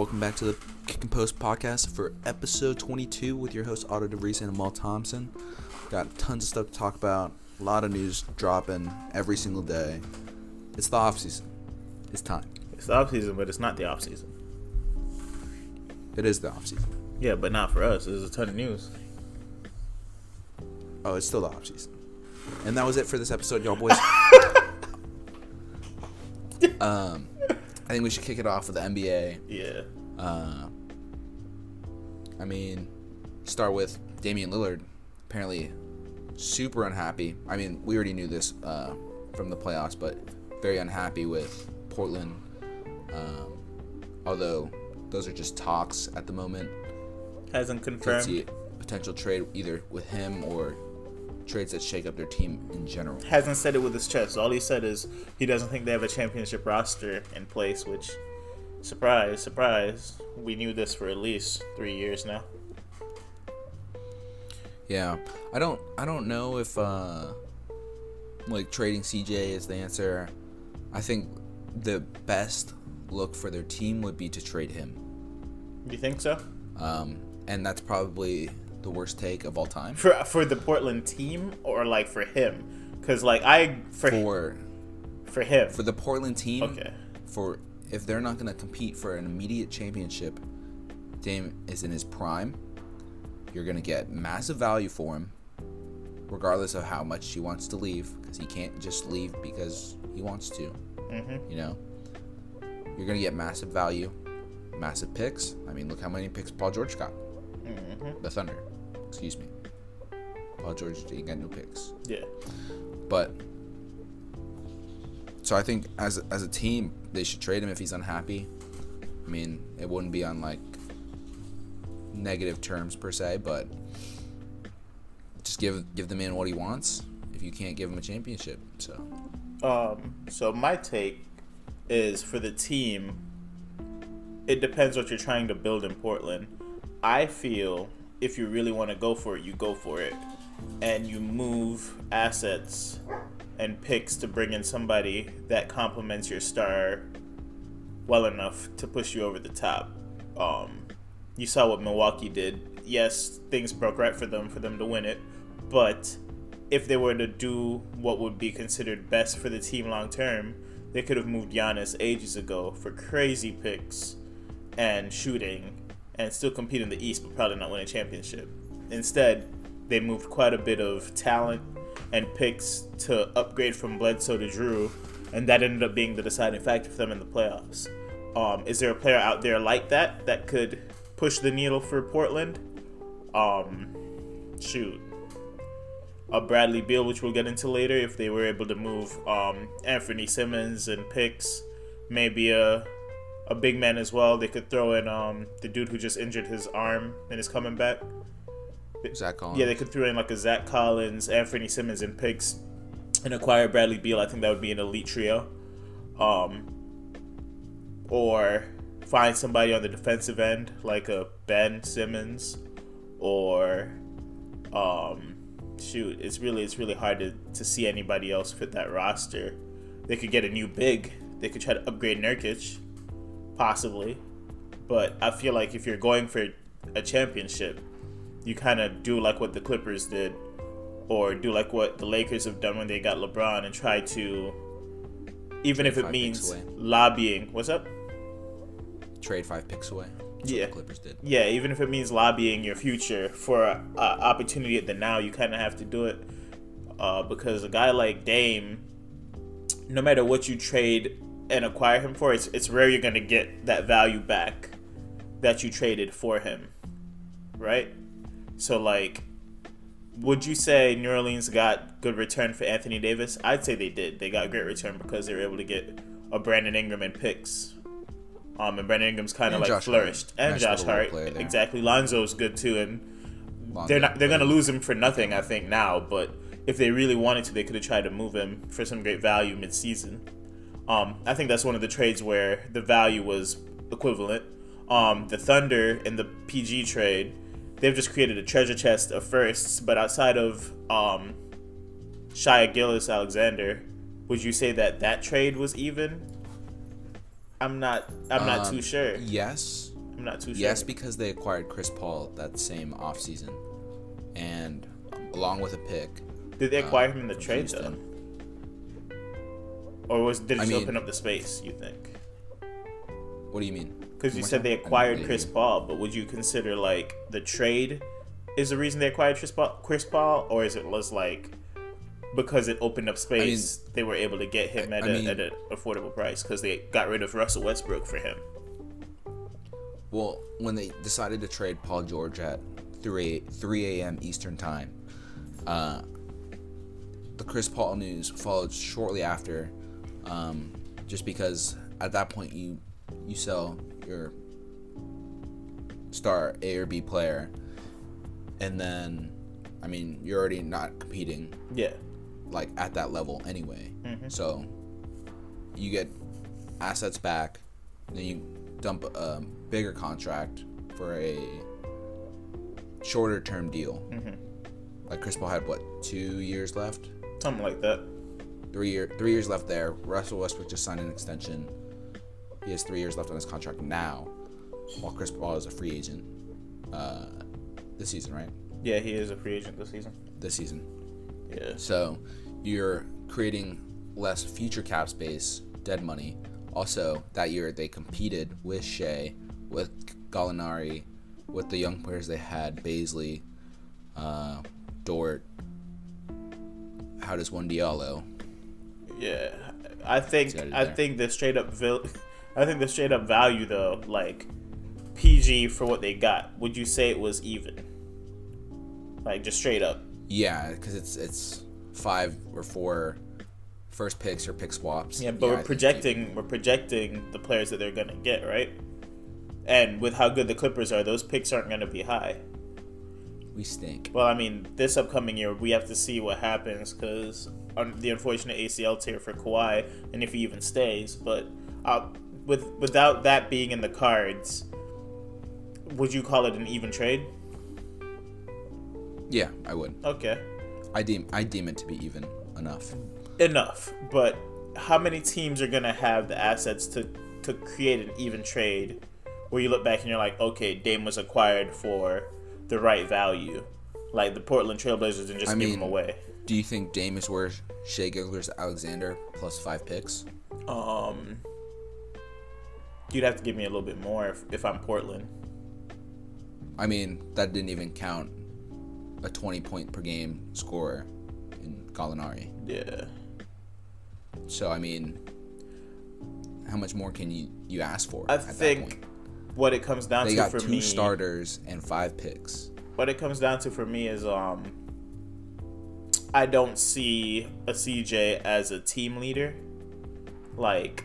Welcome back to the Kick and Post podcast for episode 22 with your host Otto DeVries and Amal Thompson. Got tons of stuff to talk about, a lot of news dropping every single day. It's the off season. It's time. It's the off season, but it's not the off season. It is the off season. Yeah, but not for us. There's a ton of news. Oh, it's still the off season. And that was it for this episode, y'all boys. I think we should kick it off with the NBA. Yeah. I mean, start with Damian Lillard. Apparently, super unhappy. I mean, we already knew this from the playoffs, but very unhappy with Portland. Although those are just talks at the moment. Hasn't confirmed. Could see a potential trade either with him or trades that shake up their team in general. Hasn't said it with his chest. All he said is he doesn't think they have a championship roster in place, which, surprise, surprise, we knew this for at least 3 years now. Yeah. I don't know if trading CJ is the answer. I think the best look for their team would be to trade him. You think so? And that's probably the worst take of all time for the Portland team, or like for him, because for the Portland team. Okay. For if they're not going to compete for an immediate championship, Dame is in his prime. You're going to get massive value for him, regardless of how much he wants to leave, because he can't just leave because he wants to. Mm-hmm. You know, you're going to get massive value, massive picks. I mean, look how many picks Paul George got. Mm-hmm. The Thunder. Excuse me. Paul George ain't got no picks. Yeah. But so I think as a team, they should trade him if he's unhappy. I mean, it wouldn't be on like negative terms per se, but just give the man what he wants if you can't give him a championship. So so my take is, for the team, it depends what you're trying to build in Portland. I feel if you really want to go for it, you go for it, and you move assets and picks to bring in somebody that complements your star well enough to push you over the top. You saw what Milwaukee did. Yes, things broke right for them to win it, but if they were to do what would be considered best for the team long term, they could have moved Giannis ages ago for crazy picks and shooting and still compete in the East, but probably not win a championship. Instead, they moved quite a bit of talent and picks to upgrade from Bledsoe to Drew, and that ended up being the deciding factor for them in the playoffs. Is there a player out there like that could push the needle for Portland? A Bradley Beal, which we'll get into later, if they were able to move Anthony Simmons and picks, maybe a big man as well. They could throw in the dude who just injured his arm and is coming back. Zach Collins. Yeah, they could throw in like a Zach Collins, Anthony Simmons, and picks, and acquire Bradley Beal. I think that would be an elite trio. Or find somebody on the defensive end, like a Ben Simmons, or it's really hard to see anybody else fit that roster. They could get a new big. They could try to upgrade Nurkic. Possibly, but I feel like if you're going for a championship, you kind of do like what the Clippers did, or do like what the Lakers have done when they got LeBron, and try to, even if it means lobbying. What's up? Trade 5 picks away. That's what the Clippers did. Yeah, even if it means lobbying your future for an opportunity at the now, you kind of have to do it, because a guy like Dame, no matter what you trade and acquire him for, it's rare you're going to get that value back that you traded for him, right? So, like, would you say New Orleans got good return for Anthony Davis? I'd say they did. They got great return because they were able to get a Brandon Ingram and picks. And Brandon Ingram's kind of like flourished. And Josh Hart. Exactly. Lonzo's good too, and they're going to lose him for nothing, I think, now. But if they really wanted to, they could have tried to move him for some great value midseason. I think that's one of the trades where the value was equivalent. The Thunder in the PG trade, they've just created a treasure chest of firsts, but outside of Shai Gilgeous-Alexander, would you say that trade was even? I'm not too sure. Yes. I'm not too sure. Yes, because they acquired Chris Paul that same offseason, and along with a pick. Did they acquire him in the trade though? Or did it just open up the space, you think? What do you mean? Because you said they acquired Chris Paul, but would you consider like the trade is the reason they acquired Chris Paul, or is it was like because it opened up space, they were able to get him at an affordable price because they got rid of Russell Westbrook for him? Well, when they decided to trade Paul George at 3 a.m. Eastern time, the Chris Paul news followed shortly after, just because at that point you sell your star A or B player, and then, you're already not competing. Yeah. Like, at that level anyway. Mm-hmm. So, you get assets back, then you dump a bigger contract for a shorter-term deal. Mm-hmm. Like, Chris Paul had, 2 years left? Something like that. 3 years left there. Russell Westbrook just signed an extension. He has 3 years left on his contract now, while Chris Paul is a free agent this season, right? Yeah, he is a free agent this season. Yeah. So you're creating less future cap space, dead money. Also, that year they competed with Shai, with Gallinari, with the young players they had, Baisley, Dort. How does one Diallo? Yeah, I think the straight up value though, like PG for what they got. Would you say it was even? Like just straight up. Yeah, because it's 5 or 4 first picks or pick swaps. Yeah, but yeah, we're projecting the players that they're gonna get, right? And with how good the Clippers are, those picks aren't gonna be high. We stink. Well, this upcoming year we have to see what happens because the unfortunate ACL tear for Kawhi, and if he even stays. But without that being in the cards, would you call it an even trade? Yeah, I would. Okay. I deem it to be even enough. Enough, but how many teams are gonna have the assets to create an even trade, where you look back and you're like, okay, Dame was acquired for the right value, like the Portland Trailblazers, and just give him away. Do you think Dame is worth Shai Gilgeous-Alexander plus 5 picks? You'd have to give me a little bit more if I'm Portland. That didn't even count a 20-point per game scorer in Gallinari. Yeah. So, how much more can you ask for? I think what it comes down to for me, they got 2 starters and 5 picks. What it comes down to for me is I don't see a CJ as a team leader, like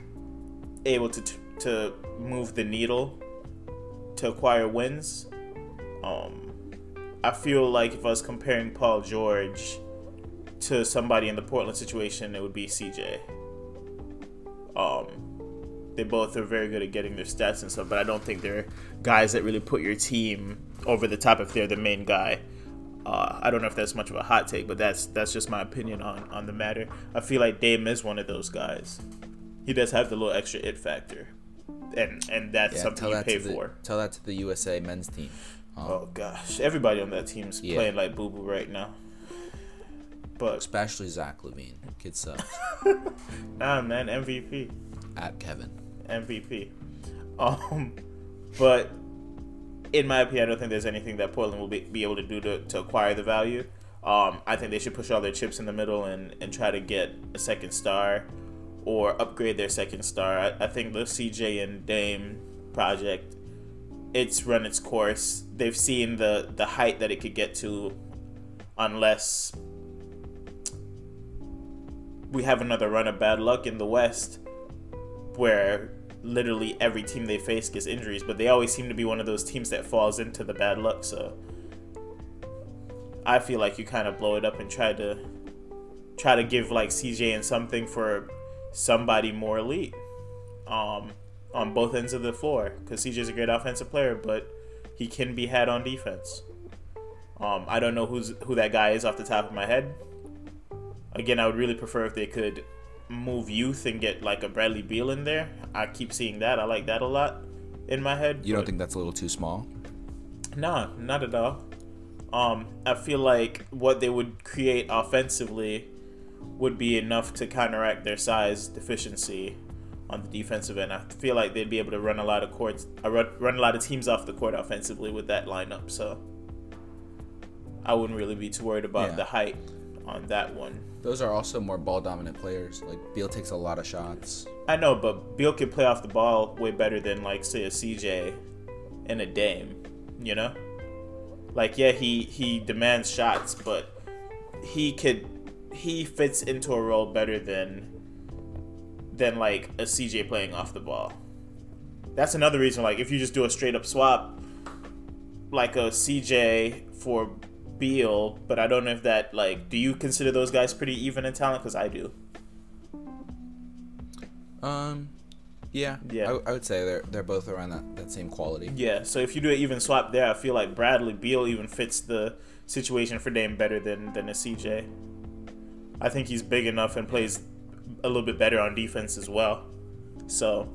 able to move the needle to acquire wins. I feel like if I was comparing Paul George to somebody in the Portland situation, it would be CJ. They both are very good at getting their stats and stuff, but I don't think they're guys that really put your team over the top if they're the main guy. I don't know if that's much of a hot take, but that's just my opinion on the matter. I feel like Dame is one of those guys. He does have the little extra it factor, and that's something you pay for. Tell that to the USA men's team. Oh gosh, everybody on that team's playing like boo boo right now. But especially Zach LaVine, kid sucks. Nah, man, MVP. At Kevin. MVP. But in my opinion, I don't think there's anything that Portland will be able to do to acquire the value. I think they should push all their chips in the middle and try to get a second star or upgrade their second star. I think the CJ and Dame project, it's run its course. They've seen the height that it could get to unless we have another run of bad luck in the West where literally every team they face gets injuries, but they always seem to be one of those teams that falls into the bad luck. So I feel like you kind of blow it up and try to give like CJ and something for somebody more elite on both ends of the floor, because CJ's a great offensive player, but he can be had on defense. I don't know who that guy is off the top of my head. Again, I would really prefer if they could move youth and get like a Bradley Beal in there. I keep seeing that. I like that a lot in my head. You don't think that's a little too small? Nah, not at all. I feel like what they would create offensively would be enough to counteract their size deficiency on the defensive end. I feel like they'd be able to run a lot of courts, run a lot of teams off the court offensively with that lineup. So I wouldn't really be too worried about the height on that one. Those are also more ball dominant players. Like Beal takes a lot of shots. I know, but Beal can play off the ball way better than like say a CJ and a Dame. You know, like he demands shots, but he fits into a role better than like a CJ playing off the ball. That's another reason, like if you just do a straight up swap, like a CJ for Beal, but I don't know if that, like, do you consider those guys pretty even in talent? Because I do. Yeah. I would say they're both around that same quality. Yeah, so if you do an even swap there, I feel like Bradley Beal even fits the situation for Dame better than a CJ. I think he's big enough and plays a little bit better on defense as well. So,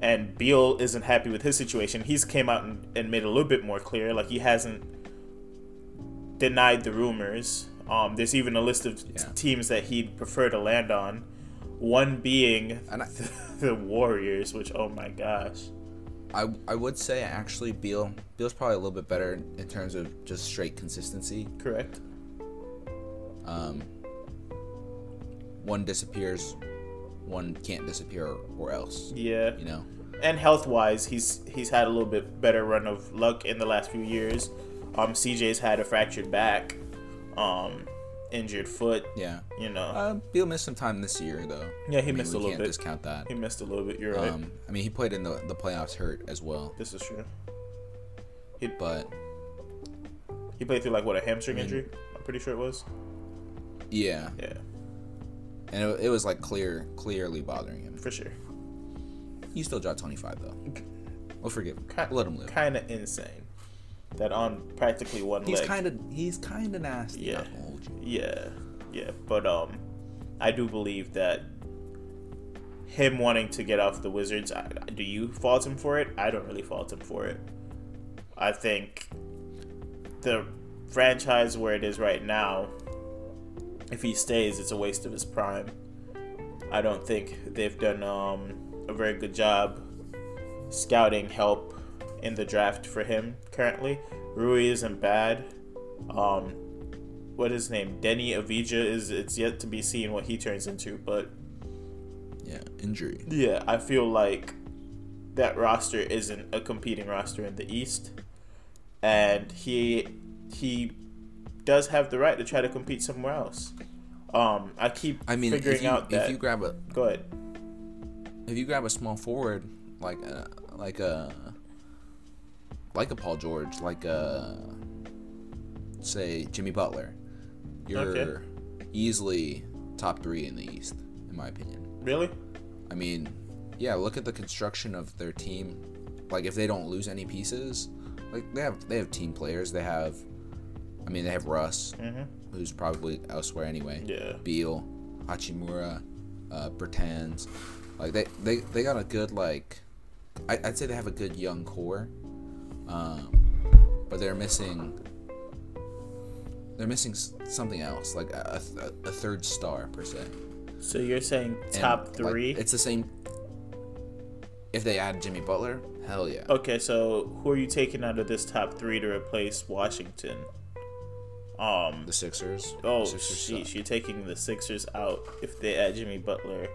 and Beal isn't happy with his situation. He's came out and made it a little bit more clear. Like, he hasn't denied the rumors. There's even a list of teams that he'd prefer to land on. One being the Warriors, which, oh my gosh. I would say, actually, Beal's probably a little bit better in terms of just straight consistency. Correct. One disappears, one can't disappear or else. Yeah. You know? And health-wise, he's had a little bit better run of luck in the last few years. CJ's had a fractured back, injured foot. Yeah. You know. Beal missed some time this year, though. Yeah, he missed a little bit. You can't discount that. He missed a little bit, you're right. I mean, he played in the playoffs hurt as well. This is true. He played through, like, what, a hamstring injury? I'm pretty sure it was. Yeah. Yeah. And it was, like, clearly bothering him. For sure. He still dropped 25, though. We'll forgive him. Let him live. Kind of insane. That on practically one leg. He's kind of nasty. Yeah. Yeah. But I do believe that him wanting to get off the Wizards. Do you fault him for it? I don't really fault him for it. I think the franchise where it is right now, if he stays, it's a waste of his prime. I don't think they've done a very good job scouting help in the draft for him currently. Rui isn't bad. What is his name? Denny Avdija it's yet to be seen what he turns into, but yeah, injury. Yeah, I feel like that roster isn't a competing roster in the East, and he does have the right to try to compete somewhere else. Figuring out that if you grab a small forward like a Paul George, like a, say, Jimmy Butler, you're easily top 3 in the East, in my opinion. Really? I mean, yeah, look at the construction of their team. Like, if they don't lose any pieces, like, they have team players. They have Russ, who's probably elsewhere anyway. Yeah. Beal, Hachimura, Bertans. Like, they got a good, like, I'd say they have a good young core. But they're missing something else, like a third star per se. So you're saying top 3? Like, it's the same. If they add Jimmy Butler, hell yeah. Okay, so who are you taking out of this top 3 to replace Washington? The Sixers. Oh, sheesh, you're taking the Sixers out if they add Jimmy Butler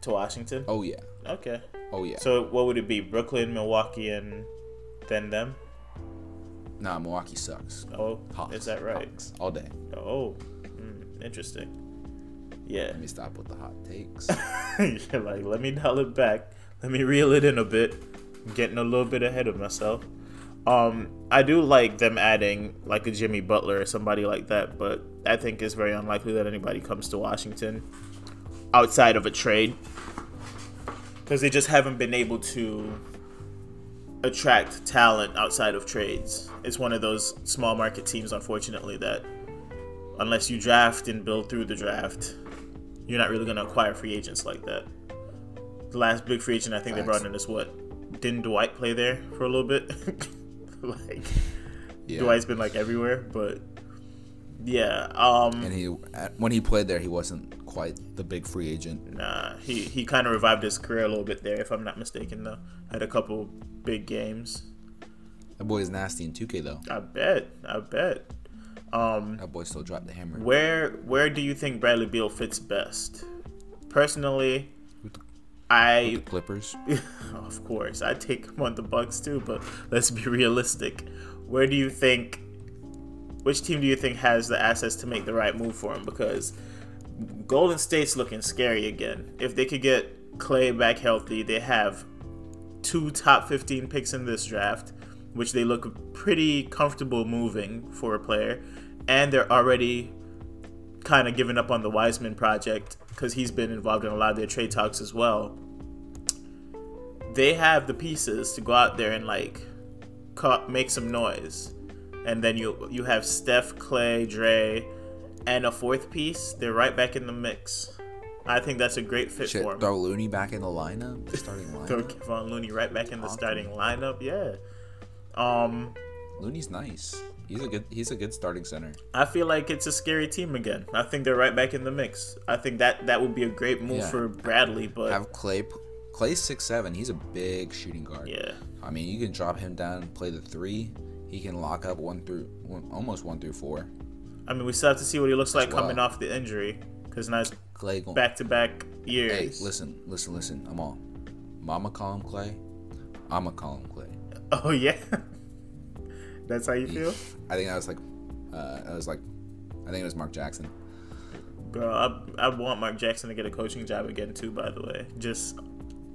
to Washington? Oh yeah. Okay. Oh yeah. So what would it be? Brooklyn, Milwaukee, and then them? Nah, Milwaukee sucks. Oh, Hawks. Is that right? Hawks. All day. Oh, interesting. Yeah. Let me stop with the hot takes. You're like, let me dial it back. Let me reel it in a bit. I'm getting a little bit ahead of myself. I do like them adding like a Jimmy Butler or somebody like that, but I think it's very unlikely that anybody comes to Washington outside of a trade, because they just haven't been able to attract talent outside of trades. It's one of those small market teams, unfortunately, that unless you draft and build through the draft, you're not really going to acquire free agents like that. The last big free agent I think they brought in is what? Didn't Dwight play there for a little bit? Like, yeah. Dwight's been like everywhere, but yeah. And he, when he played there, he wasn't quite the big free agent. Nah, he kind of revived his career a little bit there, if I'm not mistaken, though. Had a couple big games. That boy is nasty in 2K, though. I bet. That boy still dropped the hammer. Where do you think Bradley Beal fits best? Personally, with the Clippers. Of course, I take him on the Bucks too. But let's be realistic. Which team do you think has the assets to make the right move for him? Because Golden State's looking scary again. If they could get Klay back healthy, they have 2 top 15 picks in this draft, which they look pretty comfortable moving for a player, and they're already kind of giving up on the Wiseman project because he's been involved in a lot of their trade talks as well. They have the pieces to go out there and make some noise, and then you have Steph, Klay, Dre, and a 4th piece. They're right back in the mix. I think that's a great fit for him. Throw Looney back in the lineup, the starting lineup. Throw Kevon Looney right back in the starting lineup. Yeah. Looney's nice. He's a good starting center. I feel like it's a scary team again. I think they're right back in the mix. I think that would be a great move for Bradley. But have Klay 6'7". He's a big shooting guard. Yeah. I mean, you can drop him down and play the 3. He can lock up almost 1 through 4. I mean, we still have to see what he looks like coming off the injury, because now it's Klay back-to-back years. Hey, listen. Amal, Mama call him Klay. I'ma call him Klay. Oh yeah, that's how you feel. I think I think it was Mark Jackson. Bro, I want Mark Jackson to get a coaching job again too. By the way, just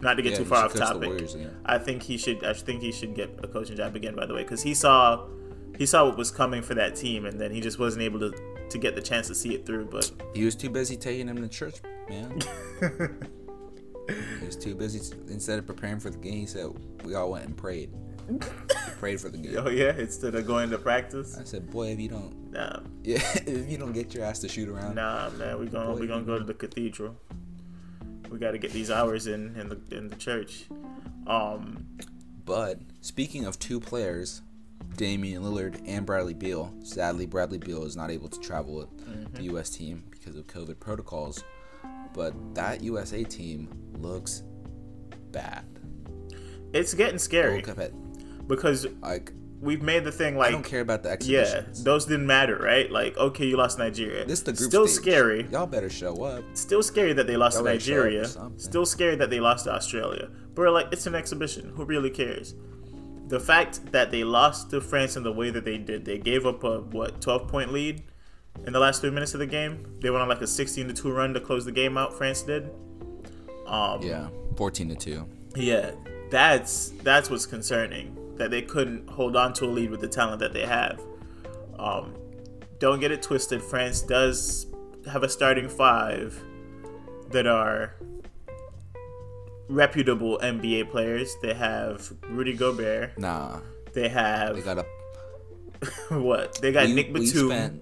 not to get too far off topic. I think he should get a coaching job again. By the way, because he saw what was coming for that team, and then he just wasn't able to get the chance to see it through. But he was too busy taking him to church, man. He was too busy. Instead of preparing for the game, he said we all went and prayed. Prayed for the game. Oh yeah, instead of going to practice. I said, boy, if you don't get your ass to shoot around. Nah, man, we're gonna go to the cathedral. We gotta get these hours in the church. But speaking of 2 players, Damian Lillard and Bradley Beal. Sadly, Bradley Beal is not able to travel with the U.S. team because of COVID protocols. But that USA team looks bad. It's getting scary. Because we've made the thing I don't care about the exhibitions. Yeah, those didn't matter, right? Okay, you lost Nigeria. This is the group still stage. Scary. Y'all better show up. Still scary that they lost to Nigeria. Still scary that they lost to Australia. But we're like, it's an exhibition. Who really cares? The fact that they lost to France in the way that they did, they gave up a 12-point lead in the last 3 minutes of the game. They went on a 16-2 run to close the game out. France did. 14-2. Yeah, that's what's concerning. That they couldn't hold on to a lead with the talent that they have. Don't get it twisted. France does have a starting 5 that are reputable NBA players. They have Rudy Gobert. Nah. They got Nick Batum. We spent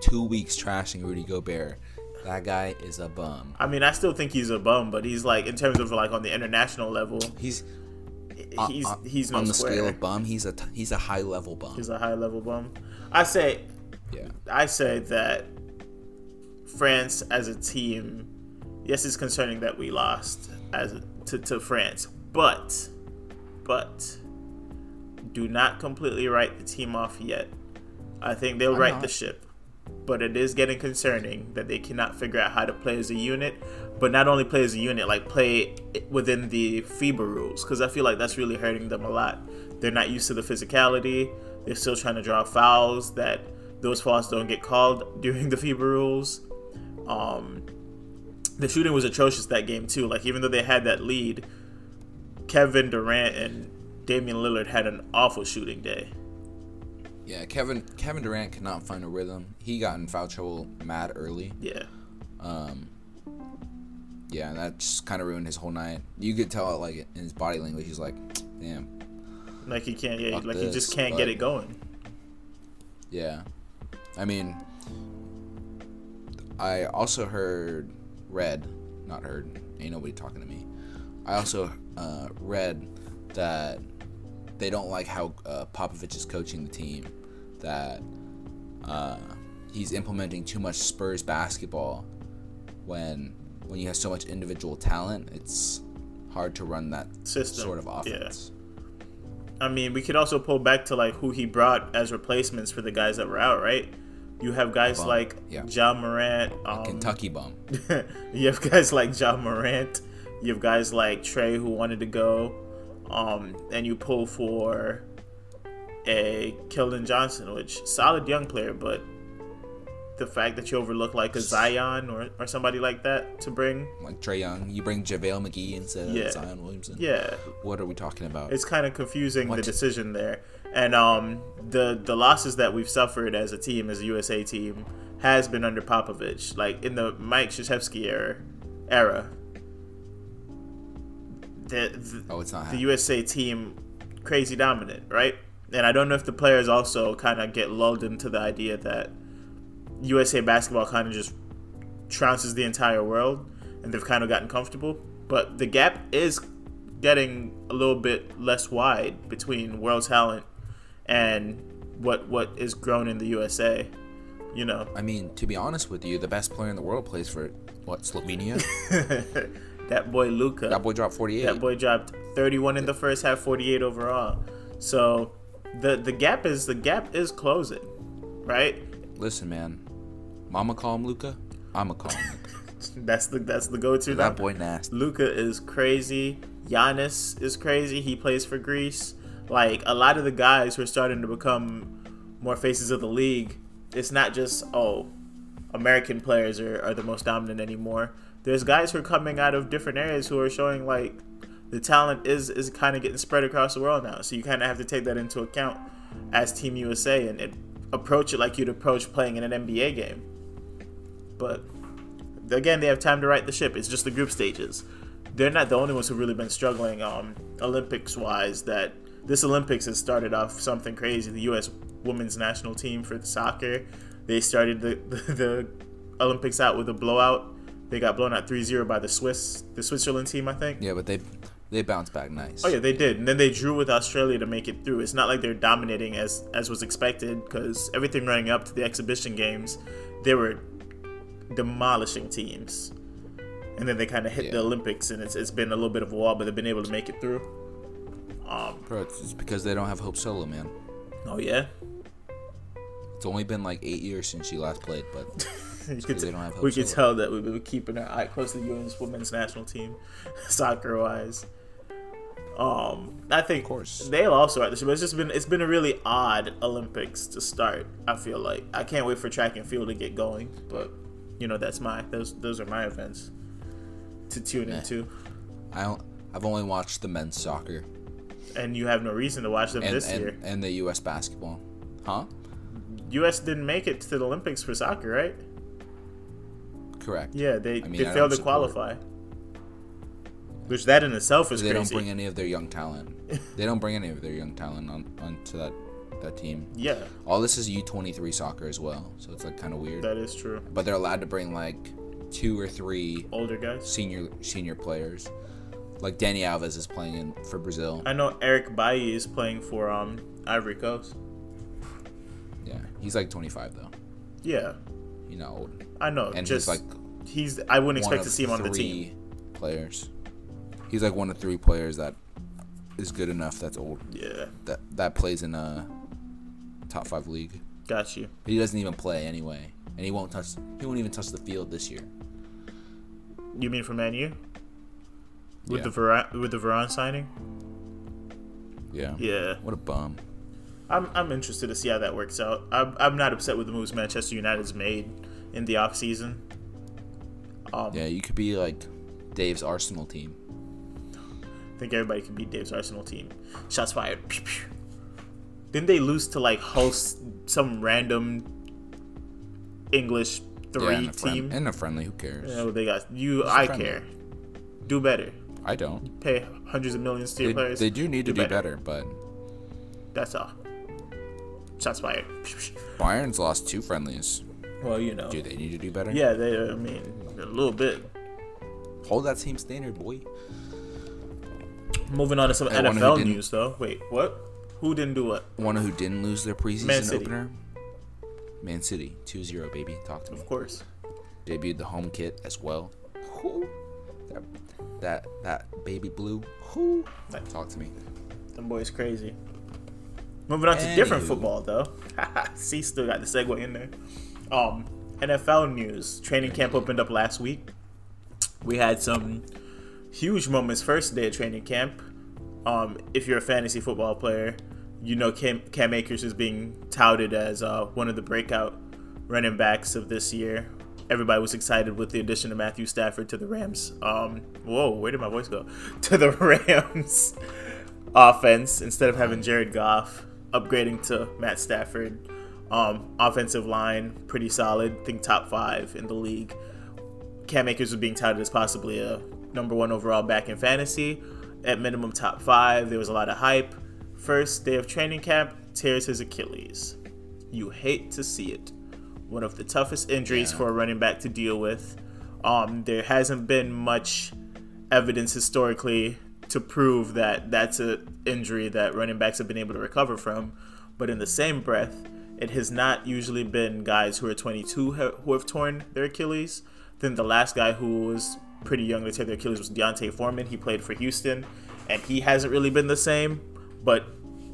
2 weeks trashing Rudy Gobert. That guy is a bum. I mean, I still think he's a bum, but he's in terms of on the international level, he's no on the square. Scale of bum. He's a high level bum. He's a high level bum. I say that France as a team, yes, it's concerning that we lost to France, but do not completely write the team off yet. I think they'll right the ship, but it is getting concerning that they cannot figure out how to play as a unit. But not only play as a unit, play within the FIBA rules, because I feel like that's really hurting them a lot. They're not used to the physicality. They're still trying to draw fouls that those fouls don't get called during the FIBA rules. The shooting was atrocious that game too. Even though they had that lead, Kevin Durant and Damian Lillard had an awful shooting day. Yeah, Kevin Durant could not find a rhythm. He got in foul trouble mad early. Yeah. Yeah, and that just kind of ruined his whole night. You could tell it, in his body language, he's like, damn. He can't, he just can't get it going. Yeah. I mean, I also heard read, not heard, ain't nobody talking to me. I also read that they don't like how Popovich is coaching the team, that he's implementing too much Spurs basketball when you have so much individual talent. It's hard to run that system, sort of offense. Yeah. I mean, we could also pull back to like who he brought as replacements for the guys that were out, right? You have guys like Ja Morant. Kentucky bum. You have guys like Ja Morant. You have guys like Trey who wanted to go. And you pull for a Keldon Johnson, which solid young player, but the fact that you overlook like a Zion or somebody like that to bring. Like Trae Young. You bring JaVale McGee instead of Zion Williamson. Yeah. What are we talking about? It's kind of confusing, the decision there. And the losses that we've suffered as a team, as a USA team, has been under Popovich. Like in the Mike Krzyzewski era. The USA team, crazy dominant, right? And I don't know if the players also kind of get lulled into the idea that USA basketball kind of just trounces the entire world, and they've kind of gotten comfortable. But the gap is getting a little bit less wide between world talent and what is grown in the USA, you know? I mean, to be honest with you, the best player in the world plays for, Slovenia? That boy Luka. That boy dropped 48. That boy dropped 31 in the first half, 48 overall. So the gap is closing, right? Listen, man, mama call him Luka. I'ma call him Luka. that's the go-to. That boy nasty. Luka is crazy. Giannis is crazy. He plays for Greece. Like a lot of the guys who are starting to become more faces of the league, it's not just American players are the most dominant anymore. There's guys who are coming out of different areas who are showing like the talent is kind of getting spread across the world now. So you kind of have to take that into account as Team USA and approach it like you'd approach playing in an NBA game. But again, they have time to right the ship. It's just the group stages. They're not the only ones who've really been struggling Olympics-wise. That this Olympics has started off something crazy. The U.S. women's national team for the soccer, they started the Olympics out with a blowout. They got blown out 3-0 by the Switzerland team, I think. Yeah, but they bounced back nice. Oh, yeah, they did. And then they drew with Australia to make it through. It's not like they're dominating as was expected, because everything running up to the exhibition games, they were demolishing teams. And then they kind of hit the Olympics, and it's been a little bit of a wall, but they've been able to make it through. Bro, it's because they don't have Hope Solo, man. Oh, yeah? It's only been like 8 years since she last played, but... we could tell that we've been keeping our eye close to the U.S. women's national team, soccer-wise. I think of course they'll also write this, but it's been a really odd Olympics to start. I feel like I can't wait for track and field to get going, but you know that's those are my events to tune into. I've only watched the men's soccer, and you have no reason to watch them this year. And the U.S. basketball, huh? U.S. didn't make it to the Olympics for soccer, right? Correct. Yeah, they failed to qualify. Which that in itself is crazy. They don't bring any of their young talent. They don't bring any of their young talent onto that team. Yeah. All this is U23 soccer as well, so it's like kind of weird. That is true. But they're allowed to bring like 2 or 3 older guys, senior players. Like Danny Alves is playing for Brazil. I know Eric Bailly is playing for Ivory Coast. Yeah, he's like 25 though. Yeah. You know. I know. And just he's I wouldn't expect to see him on the team. Players. He's like one of 3 players that is good enough that's old. Yeah. That plays in a top 5 league. Got you. But he doesn't even play anyway, and he won't even touch the field this year. You mean for Man U? With the Varane signing? Yeah. Yeah. What a bum. I'm interested to see how that works out. I'm not upset with the moves Manchester United's made in the off season. You could be like Dave's Arsenal team. I think everybody could be Dave's Arsenal team. Shots fired. Pew, pew. Didn't they lose to like host some random English 3 team? And a friendly, who cares? Yeah, well, they got you. I care. Do better. I don't. You pay hundreds of millions to your players. They do need to do better, but that's all. Shots fired. Bayern's lost 2 friendlies. Well, you know. Do they need to do better? Yeah, I mean, a little bit. Hold that same standard, boy. Moving on to some NFL news, though. Wait, what? Who didn't do what? One who didn't lose their preseason opener. Man City, 2-0, baby. Talk to me. Of course. Debuted the home kit as well. Who? That baby blue. Who? Talk to me. Them boys crazy. Moving on to different football, though. C still got the segue in there. NFL news. Training camp opened up last week. We had some huge moments first day of training camp. If you're a fantasy football player, you know Cam Akers is being touted as one of the breakout running backs of this year. Everybody was excited with the addition of Matthew Stafford to the Rams. Whoa, where did my voice go? To the Rams offense, instead of having Jared Goff, upgrading to Matt Stafford. Offensive line, pretty solid. I think top 5 in the league. Cam Akers was being touted as possibly a #1 overall back in fantasy. At minimum, top 5. There was a lot of hype. First day of training camp, tears his Achilles. You hate to see it. One of the toughest injuries for a running back to deal with. There hasn't been much evidence historically to prove that that's an injury that running backs have been able to recover from. But in the same breath, it has not usually been guys who are 22 who have torn their Achilles. Then the last guy who was pretty young to tear their Achilles was Deontay Foreman. He played for Houston, and he hasn't really been the same. But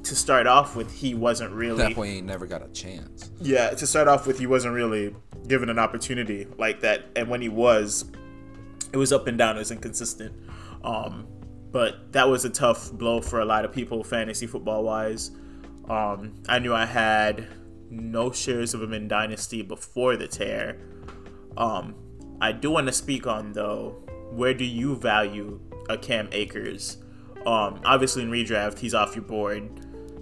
to start off with, he wasn't really... At that point, he never got a chance. Yeah, to start off with, he wasn't really given an opportunity like that. And when he was, it was up and down. It was inconsistent. But that was a tough blow for a lot of people, fantasy football-wise. I knew I had no shares of him in Dynasty before the tear. I do want to speak on, though, where do you value a Cam Akers? Obviously, in redraft, he's off your board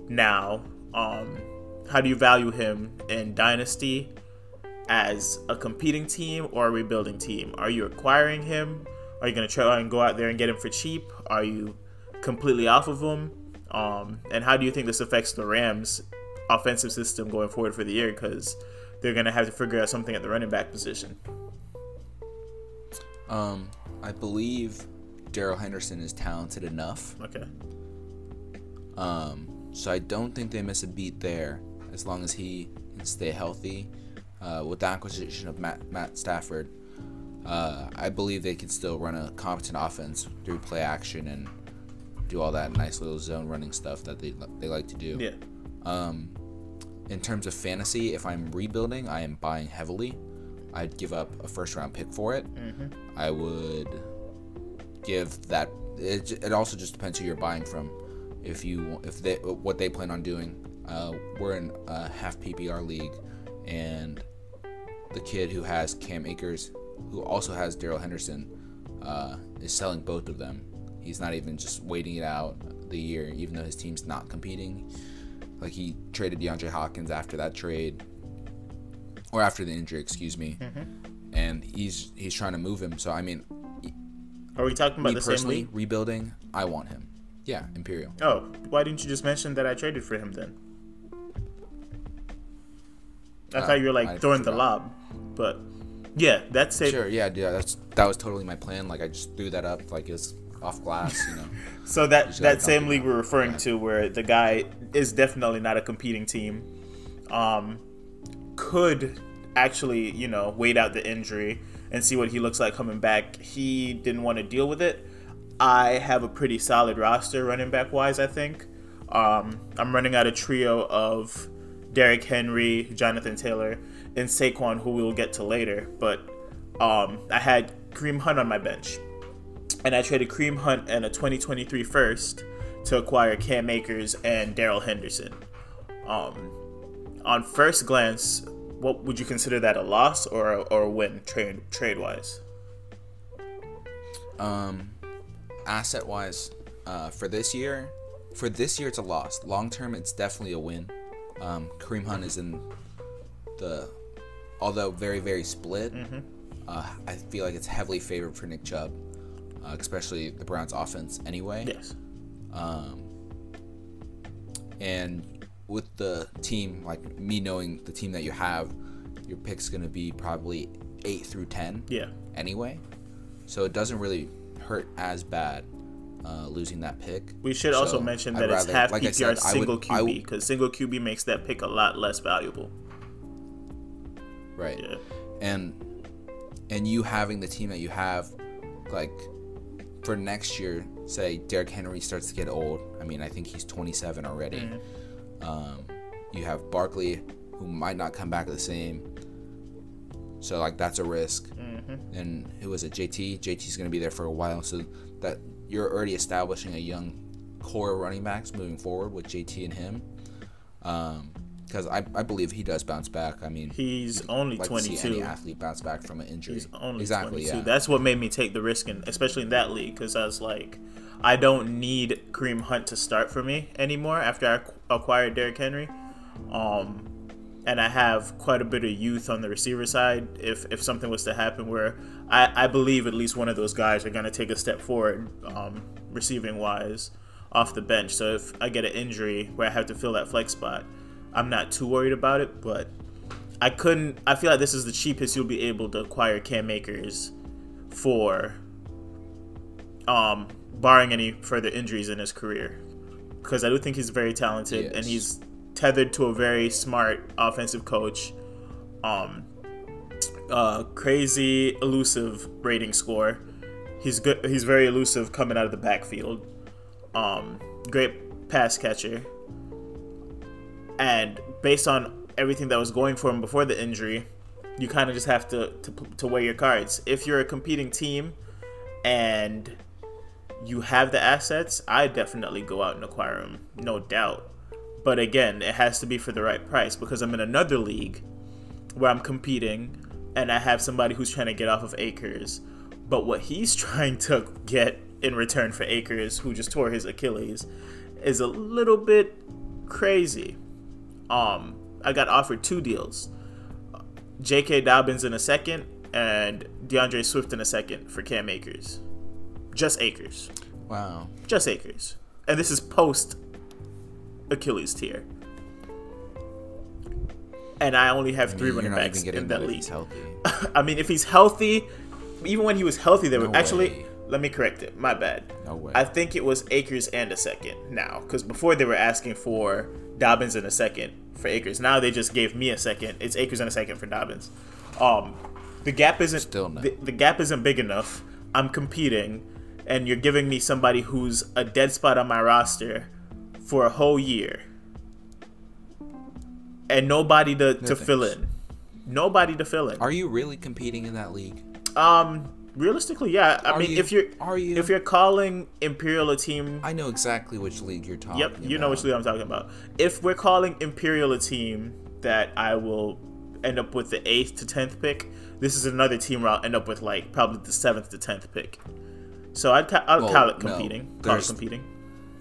now. How do you value him in Dynasty as a competing team or a rebuilding team? Are you acquiring him? Are you going to try and go out there and get him for cheap? Are you completely off of him? And how do you think this affects the Rams' offensive system going forward for the year? Because they're going to have to figure out something at the running back position. I believe Daryl Henderson is talented enough. Okay. So I don't think they miss a beat there, as long as he can stay healthy. With the acquisition of Matt Stafford, I believe they can still run a competent offense through play action and do all that nice little zone running stuff that they like to do. Yeah. In terms of fantasy, if I'm rebuilding, I am buying heavily. I'd give up a first-round pick for it. Mm-hmm. I would give that. It also just depends who you're buying from. What they plan on doing. We're in a half PPR league, and the kid who has Cam Akers, who also has Daryl Henderson, is selling both of them. He's not even just waiting it out the year, even though his team's not competing. Like, he traded DeAndre Hopkins after that trade. Or after the injury, excuse me. Mm-hmm. And he's trying to move him. So, I mean... Are we talking about the same league? Rebuilding, I want him. Yeah, Imperial. Oh, why didn't you just mention that I traded for him then? I thought you were, throwing the lob. But, yeah, that's it. Sure, yeah, dude, that was totally my plan. Like, I just threw that up like it was off glass, you know. So, that same league we're referring to, where the guy is definitely not a competing team. Could actually, wait out the injury and see what he looks like coming back. He didn't want to deal with it. I have a pretty solid roster running back wise, I think. I'm running out a trio of Derrick Henry, Jonathan Taylor, and Saquon, who we'll get to later. But I had Kareem Hunt on my bench. And I traded Kareem Hunt and a 2023 first to acquire Cam Akers and Daryl Henderson. On first glance, what would you consider that, a loss or a win trade-wise? Asset-wise, for this year it's a loss. Long-term, it's definitely a win. Kareem Hunt is in the, although very, very split, mm-hmm. I feel like it's heavily favored for Nick Chubb, especially the Browns offense anyway. Yes. And... with the team, like me knowing the team that you have, your pick's going to be probably 8 through 10 anyway. So it doesn't really hurt as bad losing that pick. We should also mention that it's half PPR single QB, because single QB makes that pick a lot less valuable. Right. Yeah. And you having the team that you have, like, for next year, say Derrick Henry starts to get old. I mean, I think he's 27 already. Mm-hmm. You have Barkley, who might not come back the same. So, like, that's a risk. Mm-hmm. And who was it? JT? JT's going to be there for a while. So that you're already establishing a young core of running backs moving forward with JT and him. Because I believe he does bounce back. I mean, he's only 22. See any athlete bounce back from an injury. He's only exactly 22. Yeah. That's what made me take the risk, in, especially in that league, because I was like, I don't need Kareem Hunt to start for me anymore after I acquired Derrick Henry. And I have quite a bit of youth on the receiver side. If something was to happen where I believe at least one of those guys are going to take a step forward receiving-wise off the bench. So if I get an injury where I have to fill that flex spot, I'm not too worried about it, but I feel like this is the cheapest you'll be able to acquire Cam Akers for, barring any further injuries in his career, because I do think he's very talented. Yes. And he's tethered to a very smart offensive coach, crazy elusive rating score. He's good. He's very elusive coming out of the backfield. Great pass catcher. And based on everything that was going for him before the injury, you kind of just have to weigh your cards. If you're a competing team and you have the assets, I definitely go out and acquire him, no doubt. But again, it has to be for the right price, because I'm in another league where I'm competing and I have somebody who's trying to get off of Akers. But what he's trying to get in return for Akers, who just tore his Achilles, is a little bit crazy. I got offered two deals, J.K. Dobbins in a second and DeAndre Swift in a second for Cam Akers. Just Akers. Wow. Just Akers. And this is post Achilles tear. And I only have three running backs in that league. I mean, if he's healthy, even when he was healthy, they were actually... Let me correct it. My bad. No way. I think it was Akers and a second now, because before they were asking for Dobbins and a second for Akers. Now they just gave me a second. It's Akers and a second for Dobbins. The gap isn't still the gap isn't big enough. I'm competing, and you're giving me somebody who's a dead spot on my roster for a whole year, and nobody to fill in. Nobody to fill in. Are you really competing in that league? Realistically, yeah. If you're calling Imperial a team, I know exactly which league you're talking about. Yep, you know which league I'm talking about. If we're calling Imperial a team that I will end up with the 8th to 10th pick, this is another team where I'll end up with like probably the 7th to 10th pick. So I'd call it competing. No,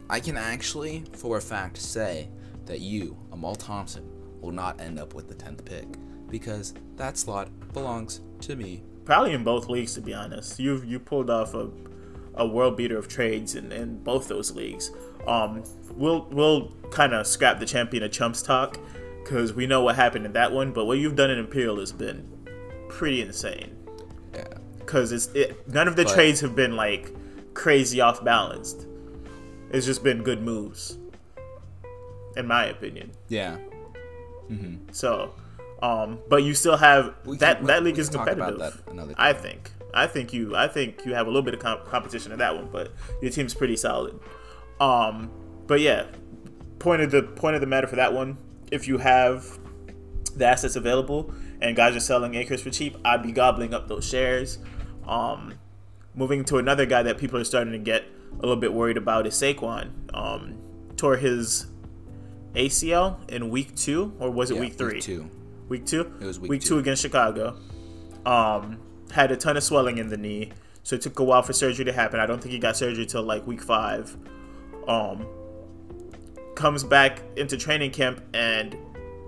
I can actually, for a fact, say that you, Amal Thompson, will not end up with the 10th pick, because that slot belongs to me. Probably in both leagues, to be honest. You pulled off a world beater of trades in both those leagues. We'll kind of scrap the champion of chumps talk, because we know what happened in that one. But what you've done in Imperial has been pretty insane. Yeah. Because none of the trades have been like crazy off balanced. It's just been good moves, in my opinion. Yeah. Mm-hmm. So. But you still have that league is competitive. Talk about that another time. I think you have a little bit of competition in that one, but your team's pretty solid. But yeah, point of the matter for that one, if you have the assets available and guys are selling Acres for cheap, I'd be gobbling up those shares. Moving to another guy that people are starting to get a little bit worried about is Saquon. Tore his ACL in week 2, or was it week 3? Week 2. Week 2? It was week two against Chicago. Had a ton of swelling in the knee, so it took a while for surgery to happen. I don't think he got surgery till like week 5. Comes back into training camp, and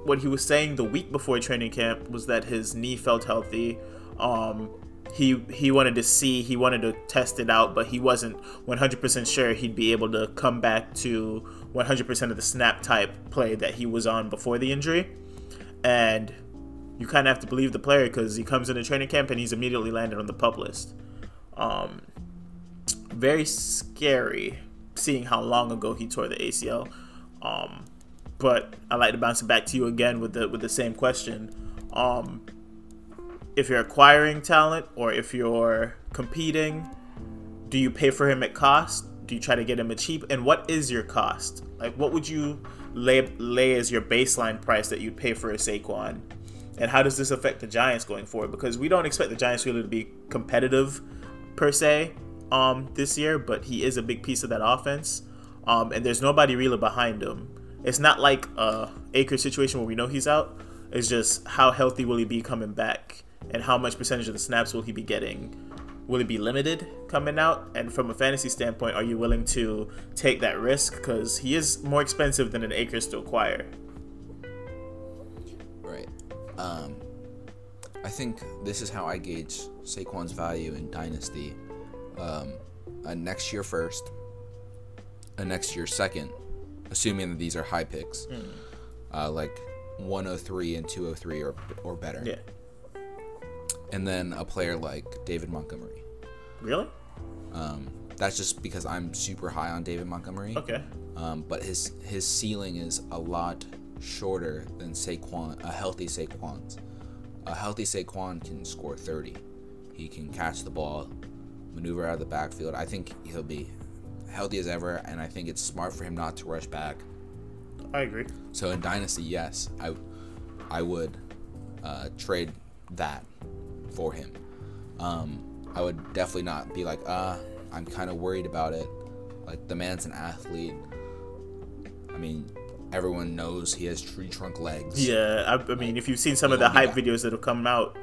what he was saying the week before training camp was that his knee felt healthy. He wanted to test it out, but he wasn't 100% sure he'd be able to come back to 100% of the snap type play that he was on before the injury. And you kind of have to believe the player, because he comes into training camp and he's immediately landed on the PUP list. Very scary seeing how long ago he tore the ACL. But I'd like to bounce it back to you again with the same question. If you're acquiring talent or if you're competing, do you pay for him at cost? Do you try to get him at cheap? And what is your cost? Like, what would you lay as your baseline price that you'd pay for a Saquon? And how does this affect the Giants going forward? Because we don't expect the Giants really to be competitive per se this year, but he is a big piece of that offense. And there's nobody really behind him. It's not like Akers situation where we know he's out. It's just how healthy will he be coming back, and how much percentage of the snaps will he be getting? Will it be limited coming out? And from a fantasy standpoint, are you willing to take that risk? Because he is more expensive than an Akers to acquire. Right. I think this is how I gauge Saquon's value in Dynasty. A next year first, a next year second, assuming that these are high picks, like 103 and 203 or better. Yeah. And then a player like David Montgomery. Really? That's just because I'm super high on David Montgomery. Okay. But his ceiling is a lot shorter than Saquon, a healthy Saquon's. A healthy Saquon can score 30. He can catch the ball, maneuver out of the backfield. I think he'll be healthy as ever, and I think it's smart for him not to rush back. I agree. So in Dynasty, yes, I would trade that for him. I would definitely not be like, I'm kind of worried about it. Like, the man's an athlete. I mean, everyone knows he has tree trunk legs. Yeah, I mean, if you've seen some of the hype videos that have come out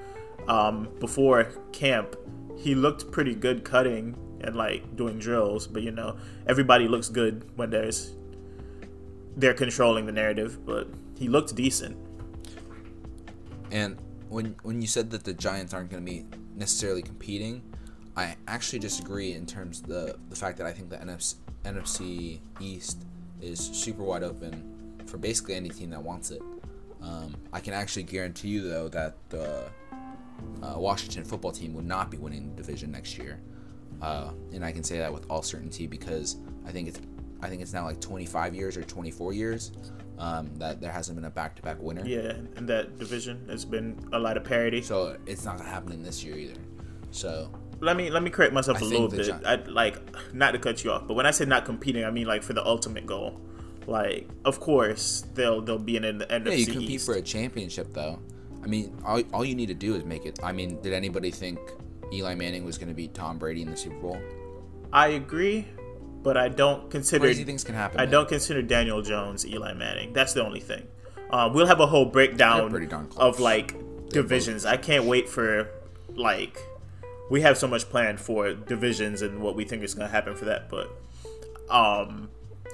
before camp, he looked pretty good cutting and like doing drills. But you know, everybody looks good when they're controlling the narrative. But he looked decent. And when you said that the Giants aren't going to be necessarily competing, I actually disagree in terms of the fact that I think the NFC East is super wide open for basically any team that wants it. I can actually guarantee you, though, that the Washington football team will not be winning the division next year. And I can say that with all certainty because I think it's now like 25 years or 24 years that there hasn't been a back-to-back winner. Yeah, and that division has been a lot of parity. So it's not happening this year either. So let me correct myself a little bit. Not to cut you off, but when I say not competing, I mean like for the ultimate goal. Like, of course they'll be in the NFC East. Yeah, you compete for a championship though. I mean, all you need to do is make it. I mean, did anybody think Eli Manning was going to beat Tom Brady in the Super Bowl? I agree. But I don't consider crazy things can happen. I don't consider Daniel Jones Eli Manning. That's the only thing. We'll have a whole breakdown of like divisions. I can't wait for we have so much planned for divisions and what we think is going to happen for that. But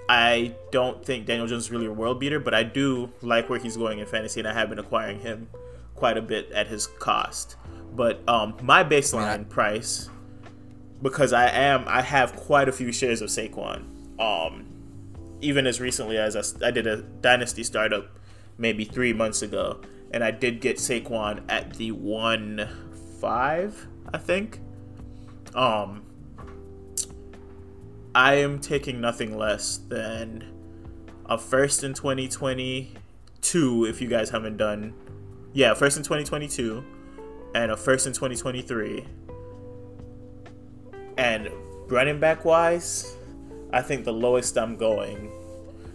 I don't think Daniel Jones is really a world beater. But I do like where he's going in fantasy, and I have been acquiring him quite a bit at his cost. But my baseline price. Because I have quite a few shares of Saquon. Even as recently as I did a dynasty startup maybe 3 months ago, and I did get Saquon at the 1.5, I think. I am taking nothing less than a first in 2022, if you guys haven't done. Yeah, first in 2022, and a first in 2023. And running back wise, I think the lowest I'm going,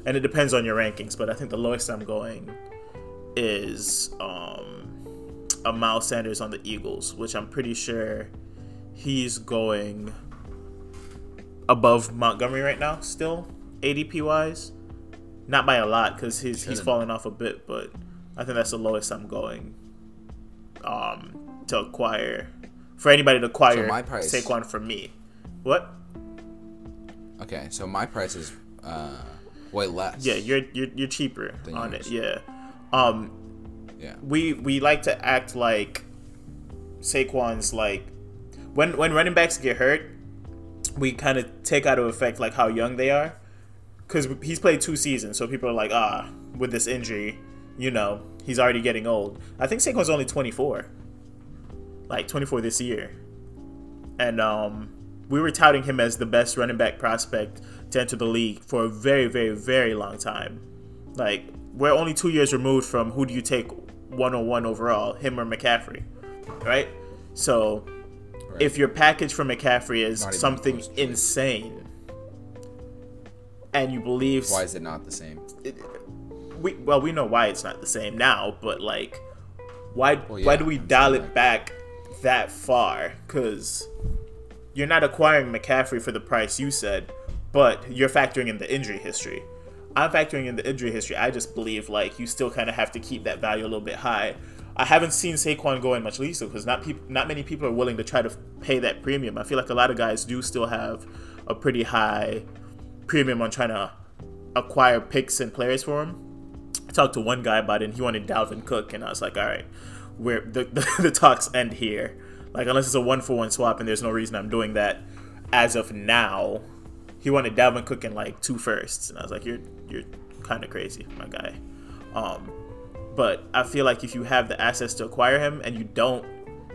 and it depends on your rankings, but I think the lowest I'm going is Amal Sanders on the Eagles, which I'm pretty sure he's going above Montgomery right now still, ADP wise. Not by a lot because he's fallen off a bit, but I think that's the lowest I'm going to acquire. For anybody to acquire Saquon for me. What? Okay, so my price is way less. Yeah, you're cheaper on yours. It. Yeah. Yeah. We like to act like Saquon's like when running backs get hurt, we kind of take out of effect like how young they are, because he's played 2 seasons, so people are like, with this injury, you know, he's already getting old. I think Saquon's only 24. Like 24 this year, And we were touting him as the best running back prospect to enter the league for a very, very, very long time. Like, we're only 2 years removed from who do you take 101 overall, him or McCaffrey, right? So right. If your package for McCaffrey is something insane and you believe... Why is it not the same? We know why it's not the same now, but like, why do we dial it back that far? Because you're not acquiring McCaffrey for the price you said, but you're factoring in the injury history. I'm factoring in the injury history. I just believe, like, you still kind of have to keep that value a little bit high. I haven't seen Saquon go in much leagues because not many people are willing to try to pay that premium. I feel like a lot of guys do still have a pretty high premium on trying to acquire picks and players for him. I talked to one guy about it, and he wanted Dalvin Cook, and I was like, all right, where the talks end here. Like, unless it's a one-for-one swap, and there's no reason I'm doing that as of now. He wanted Dalvin Cook in, like, 2 firsts, and I was like, you're kind of crazy, my guy. But I feel like if you have the assets to acquire him and you don't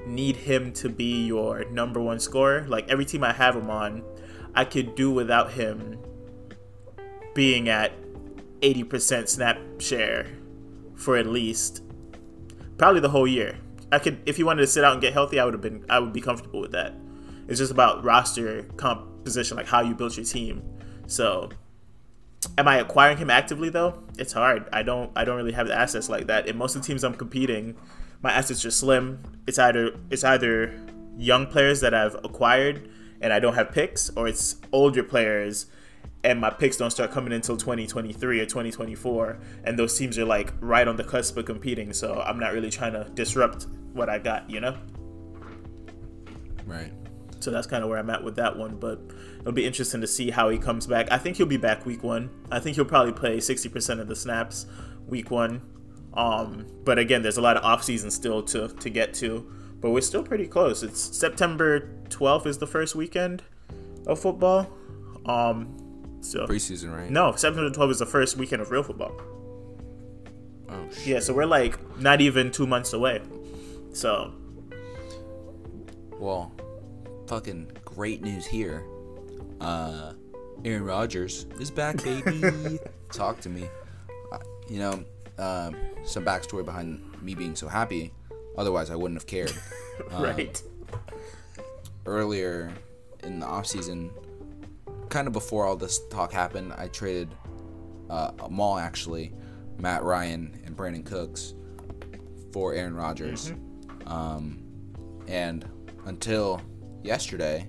need him to be your number one scorer, like every team I have him on, I could do without him being at 80% snap share for at least probably the whole year. I could, if he wanted to sit out and get healthy, I would be comfortable with that. It's just about roster composition, like how you built your team. So am I acquiring him actively though? It's hard. I don't really have the assets like that. In most of the teams I'm competing, my assets are slim. It's either young players that I've acquired and I don't have picks, or it's older players and my picks don't start coming until 2023 or 2024, and those teams are like right on the cusp of competing, so I'm not really trying to disrupt what I got, you know? Right. So that's kind of where I'm at with that one, but it'll be interesting to see how he comes back. I think he'll be back week one. I think he'll probably play 60% of the snaps week one. But again, there's a lot of offseason still to get to, but we're still pretty close. It's September 12th is the first weekend of football. So preseason, right? No, September 12th is the first weekend of real football. Oh, shit. Yeah, so we're like not even 2 months away. So, well, fucking great news here. Aaron Rodgers is back, baby. Talk to me. You know, some backstory behind me being so happy. Otherwise, I wouldn't have cared. Right. Earlier in the offseason, kind of before all this talk happened, I traded Amal, actually, Matt Ryan, and Brandon Cooks for Aaron Rodgers. Mm-hmm. And until yesterday,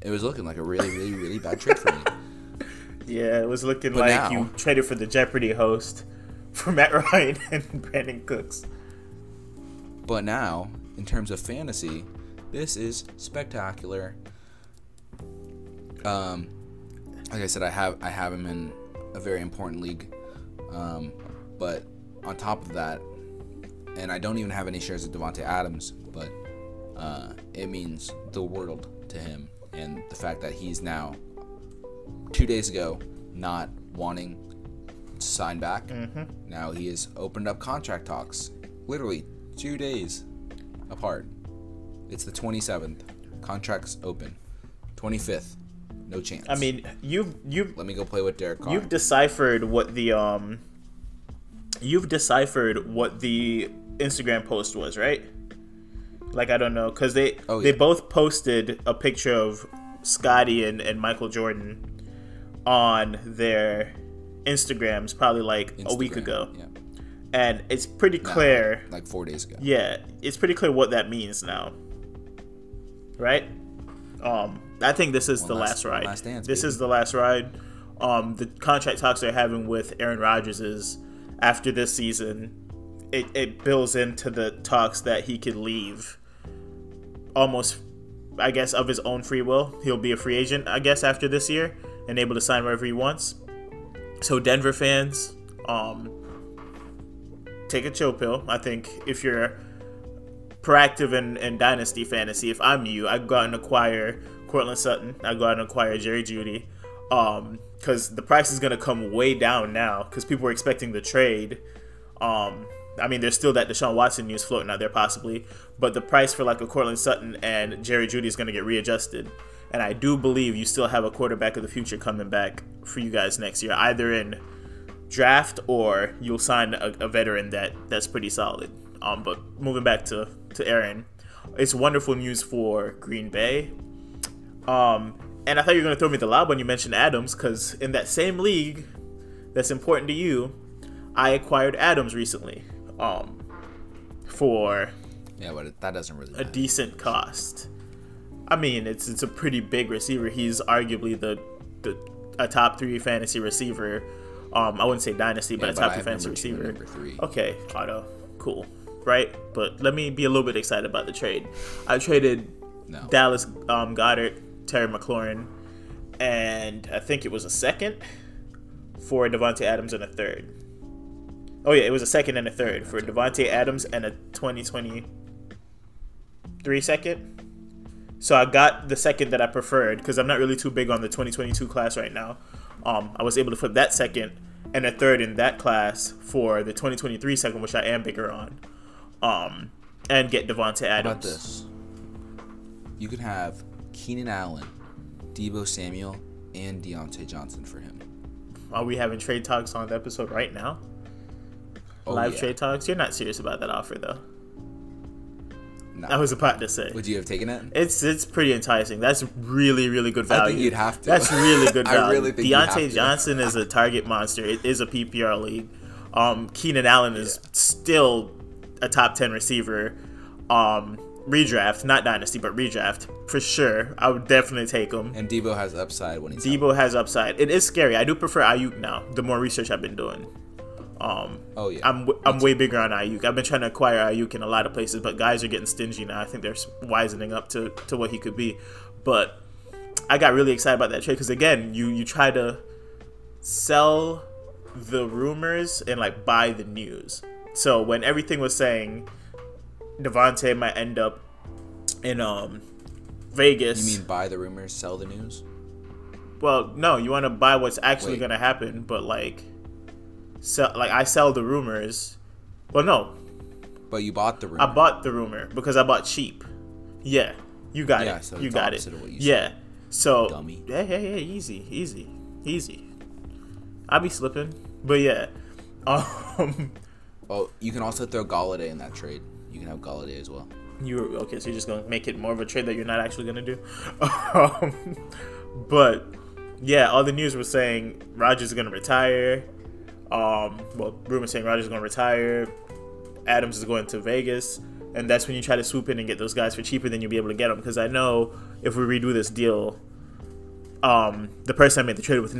it was looking like a really, really, really bad trade for me. Yeah, it was looking but like now, you traded for the Jeopardy host for Matt Ryan and Brandon Cooks. But now, in terms of fantasy, this is spectacular. Like I said, I have him in a very important league. But on top of that, and I don't even have any shares of Devontae Adams, but it means the world to him. And the fact that he's now, 2 days ago, not wanting to sign back. Mm-hmm. Now he has opened up contract talks, literally 2 days apart. It's the 27th. Contract's open. 25th. No chance. I mean, you've let me go play with Derek Carr. You've deciphered what the Instagram post was, right? Like, I don't know, because they both posted a picture of Scottie and Michael Jordan on their Instagrams probably like a week ago. Yeah. And it's pretty clear. No, like 4 days ago. Yeah, it's pretty clear what that means now. Right? I think this is the last ride. The contract talks they're having with Aaron Rodgers is after this season. It builds into the talks that he could leave almost, I guess, of his own free will. He'll be a free agent, I guess, after this year and able to sign wherever he wants. So Denver fans, take a chill pill. I think if you're proactive in Dynasty Fantasy, if I'm you, I'd go out and acquire Courtland Sutton. I'd go out and acquire Jerry Jeudy because the price is going to come way down now because people were expecting the trade. I mean, there's still that Deshaun Watson news floating out there possibly, but the price for like a Cortland Sutton and Jerry Jeudy is going to get readjusted. And I do believe you still have a quarterback of the future coming back for you guys next year, either in draft or you'll sign a veteran that's pretty solid. But moving back to Aaron, it's wonderful news for Green Bay. And I thought you were going to throw me the lob when you mentioned Adams, because in that same league that's important to you, I acquired Adams recently for but that doesn't really matter. A decent cost. I mean, it's a pretty big receiver. He's arguably a top three fantasy receiver. I wouldn't say dynasty, but a top three fantasy receiver. Okay, Otto, cool, right? But let me be a little bit excited about the trade. I traded Dallas Goedert, Terry McLaurin, and I think it was a second for Davante Adams and a third. Oh yeah, it was a second and a third for Davante Adams and a 2023 second. So I got the second that I preferred because I'm not really too big on the 2022 class right now. I was able to flip that second and a third in that class for the 2023 second, which I am bigger on, and get Davante Adams. How about this? You could have Keenan Allen, Deebo Samuel, and Deontay Johnson for him. Are we having trade talks on the episode right now? Live trade talks? You're not serious about that offer, though. No. I was about to say. Would you have taken it? It's pretty enticing. That's really, really good value. I think you'd have to. That's really good value. I really think Deontay Johnson is a target monster. It is a PPR league. Keenan Allen is still a top 10 receiver. Redraft, not dynasty, but redraft for sure. I would definitely take him. And Deebo has upside when he's. Has upside. It is scary. I do prefer Ayuk now. The more research I've been doing, I'm way bigger on Ayuk. I've been trying to acquire Ayuk in a lot of places, but guys are getting stingy now. I think they're wisening up to what he could be. But I got really excited about that trade because again, you try to sell the rumors and like buy the news. So when everything was saying Devontae might end up in Vegas. You mean buy the rumors, sell the news? Well, no, you want to buy what's actually going to happen, but I sell the rumors. Well, no. But you bought the rumor. I bought the rumor because I bought cheap. Yeah, you got it. So you got it. Said. So dummy. Hey, easy. I be slipping, but yeah. Well, you can also throw Galladay in that trade. You can have Galladay as well. Okay, so you're just going to make it more of a trade that you're not actually going to do? But, yeah, all the news was saying Rodgers is going to retire. Rumors saying Rodgers is going to retire. Adams is going to Vegas. And that's when you try to swoop in and get those guys for cheaper than you'll be able to get them. Because I know if we redo this deal, the person I made the trade with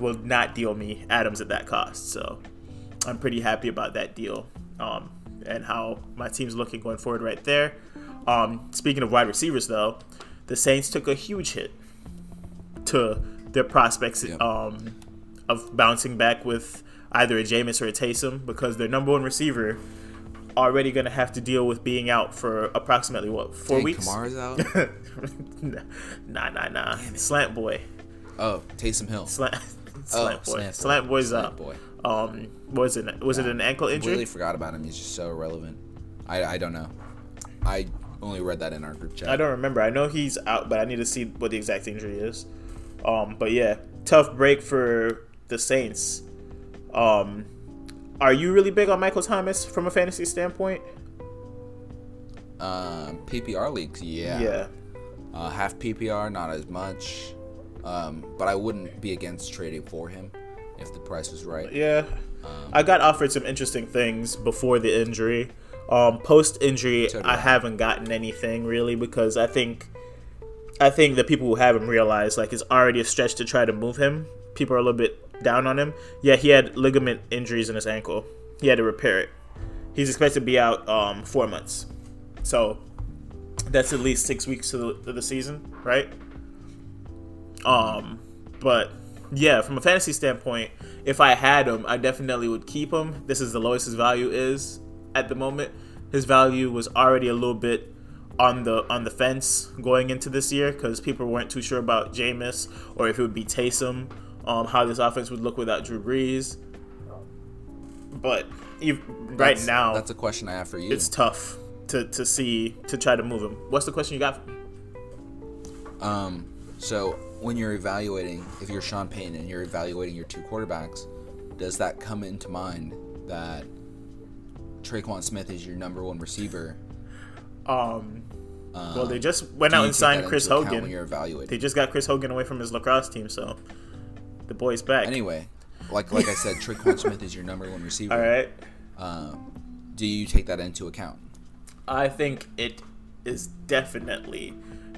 will not deal me Adams at that cost. So I'm pretty happy about that deal. And how my team's looking going forward right there. Speaking of wide receivers, though, the Saints took a huge hit to their prospects of bouncing back with either a Jameis or a Taysom because their number one receiver already going to have to deal with being out for approximately, 4 weeks? Kamara's out? nah. Slant boy. Oh, Taysom Hill. Slant boy's Slant out. Boy. Was it an ankle injury? I really forgot about him. He's just so irrelevant. I don't know. I only read that in our group chat. I don't remember. I know he's out, but I need to see what the exact injury is. But yeah, tough break for the Saints. Are you really big on Michael Thomas from a fantasy standpoint? PPR leagues, yeah. Half PPR, not as much. But I wouldn't be against trading for him. If the price was right. Yeah. I got offered some interesting things before the injury. Post-injury, I haven't gotten anything really because I think the people who have him realize like it's already a stretch to try to move him. People are a little bit down on him. Yeah, he had ligament injuries in his ankle. He had to repair it. He's expected to be out 4 months. So that's at least 6 weeks of the season, right? But yeah, from a fantasy standpoint, if I had him, I definitely would keep him. This is the lowest his value is at the moment. His value was already a little bit on the fence going into this year because people weren't too sure about Jameis or if it would be Taysom, how this offense would look without Drew Brees. But right now, that's a question I have for you. It's tough to try to move him. What's the question you got? So when you're evaluating, if you're Sean Payton and you're evaluating your two quarterbacks, does that come into mind that Traquan Smith is your number one receiver? Well, they just went out and signed Chris Hogan. They just got Chris Hogan away from his lacrosse team, so the boy's back. Anyway, like I said, Traquan Smith is your number one receiver. All right. Do you take that into account? I think it is definitely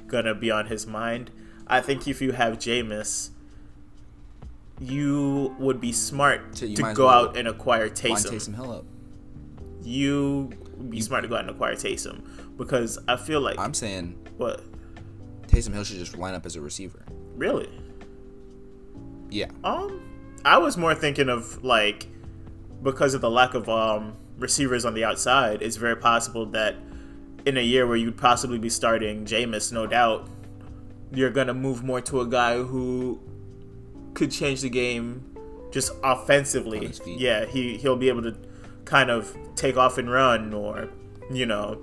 going to be on his mind. I think if you have Jameis, you would be smart to go out and acquire Taysom. Taysom Hill up. You would be smart to go out and acquire Taysom. Because I feel like... I'm saying... What? Taysom Hill should just line up as a receiver. Really? Yeah. I was more thinking of, like, because of the lack of receivers on the outside, it's very possible that in a year where you'd possibly be starting Jameis, no doubt, you're going to move more to a guy who could change the game just offensively. On his feet. Yeah, he'll be able to kind of take off and run, or, you know...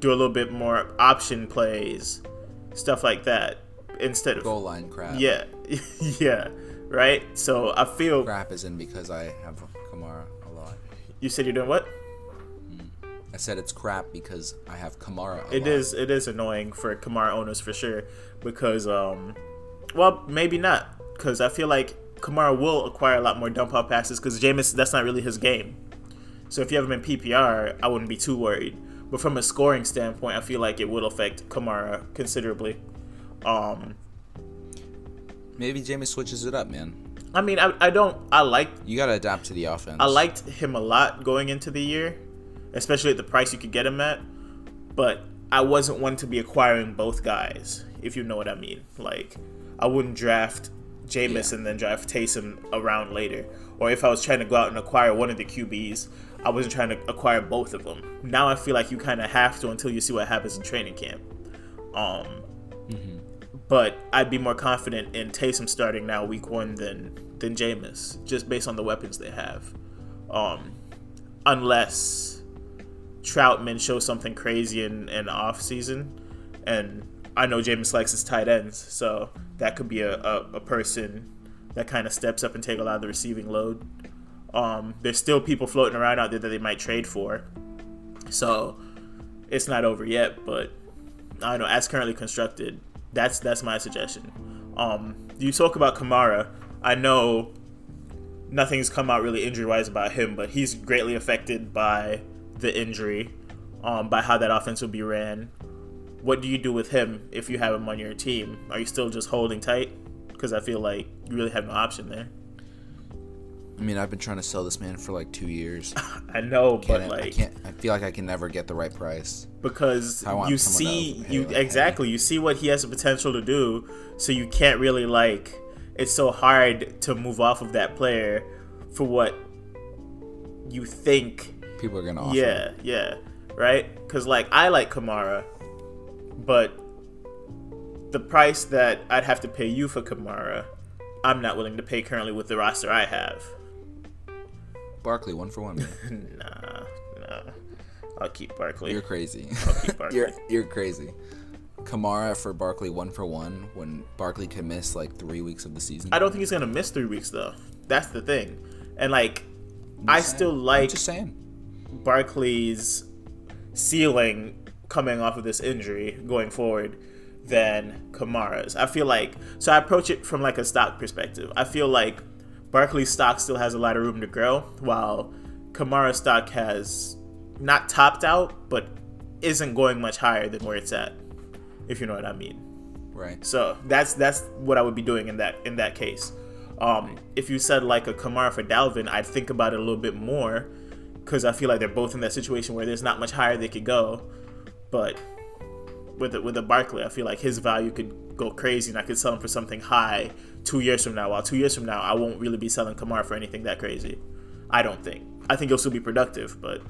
do a little bit more option plays, stuff like that, instead of goal line crap. Yeah, yeah, right. So I feel crap is in because I have Kamara a lot. You said you're doing what? I said it's crap because I have Kamara a lot. It is annoying for Kamara owners for sure, because well, maybe not, because I feel like Kamara will acquire a lot more dump off passes, because Jameis, that's not really his game. So if you have him in PPR, I wouldn't be too worried. But from a scoring standpoint, I feel like it will affect Kamara considerably. Maybe Jameis switches it up, man. I mean, you gotta adapt to the offense. I liked him a lot going into the year, especially at the price you could get him at. But I wasn't one to be acquiring both guys, if you know what I mean. Like, I wouldn't draft Jameis and then draft Taysom around later. Or if I was trying to go out and acquire one of the QBs, I wasn't trying to acquire both of them. Now I feel like you kind of have to until you see what happens in training camp. But I'd be more confident in Taysom starting now week one than Jameis, just based on the weapons they have. Unless Troutman shows something crazy in offseason. And I know Jameis likes his tight ends, so that could be a person that kind of steps up and take a lot of the receiving load. There's still people floating around out there that they might trade for. So it's not over yet, but I don't know, as currently constructed, that's my suggestion. You talk about Kamara. I know nothing's come out really injury-wise about him, but he's greatly affected by the injury, by how that offense will be ran. What do you do with him if you have him on your team? Are you still just holding tight? Because I feel like you really have no option there. I mean, I've been trying to sell this man for like 2 years. I know, but like, I feel like I can never get the right price, because you see what he has the potential to do, so you can't really, like, it's so hard to move off of that player for what you think people are gonna offer. Yeah, right? Because like, I like Kamara, but the price that I'd have to pay you for Kamara, I'm not willing to pay currently with the roster I have. Barkley, 1-for-1. Nah. I'll keep Barkley. You're crazy. I'll keep Barkley. You're crazy. Kamara for Barkley 1-for-1 when Barkley can miss like 3 weeks of the season. I don't think he's going to miss 3 weeks though. That's the thing. And like, I'm just saying. Barkley's ceiling coming off of this injury going forward than Kamara's. I feel like, so I approach it from like a stock perspective. I feel like Barkley's stock still has a lot of room to grow, while Kamara's stock has not topped out, but isn't going much higher than where it's at, if you know what I mean. Right. So that's what I would be doing in that case. If you said like a Kamara for Dalvin, I'd think about it a little bit more, because I feel like they're both in that situation where there's not much higher they could go. But with the Barkley, I feel like his value could go crazy, and I could sell him for something high 2 years from now. While 2 years from now, I won't really be selling Kamara for anything that crazy. I don't think. I think he'll still be productive, but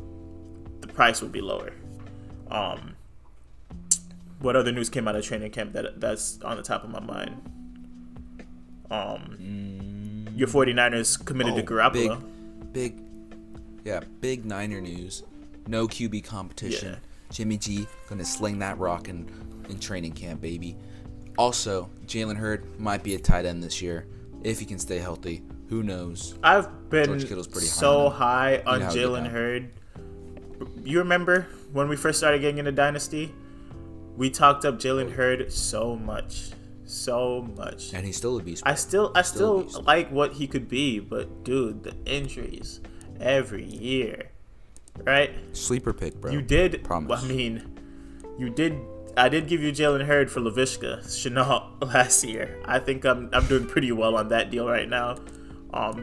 the price would be lower. What other news came out of training camp that's on the top of my mind? Your 49ers committed to Garoppolo. Big, Yeah, big Niner news. No QB competition. Yeah. Jimmy G gonna sling that rock in training camp, baby. Also, Jalen Hurd might be a tight end this year if he can stay healthy. Who knows? I've been so high on Jalen Hurd. You remember when we first started getting into Dynasty? We talked up Jalen Hurd so much, and he's still a beast. I still like what he could be, but dude, the injuries every year, right? Sleeper pick, bro. You did. Promise. I mean, you did. I did give you Jalen Hurd for Laviska Shenault last year. I think I'm doing pretty well on that deal right now,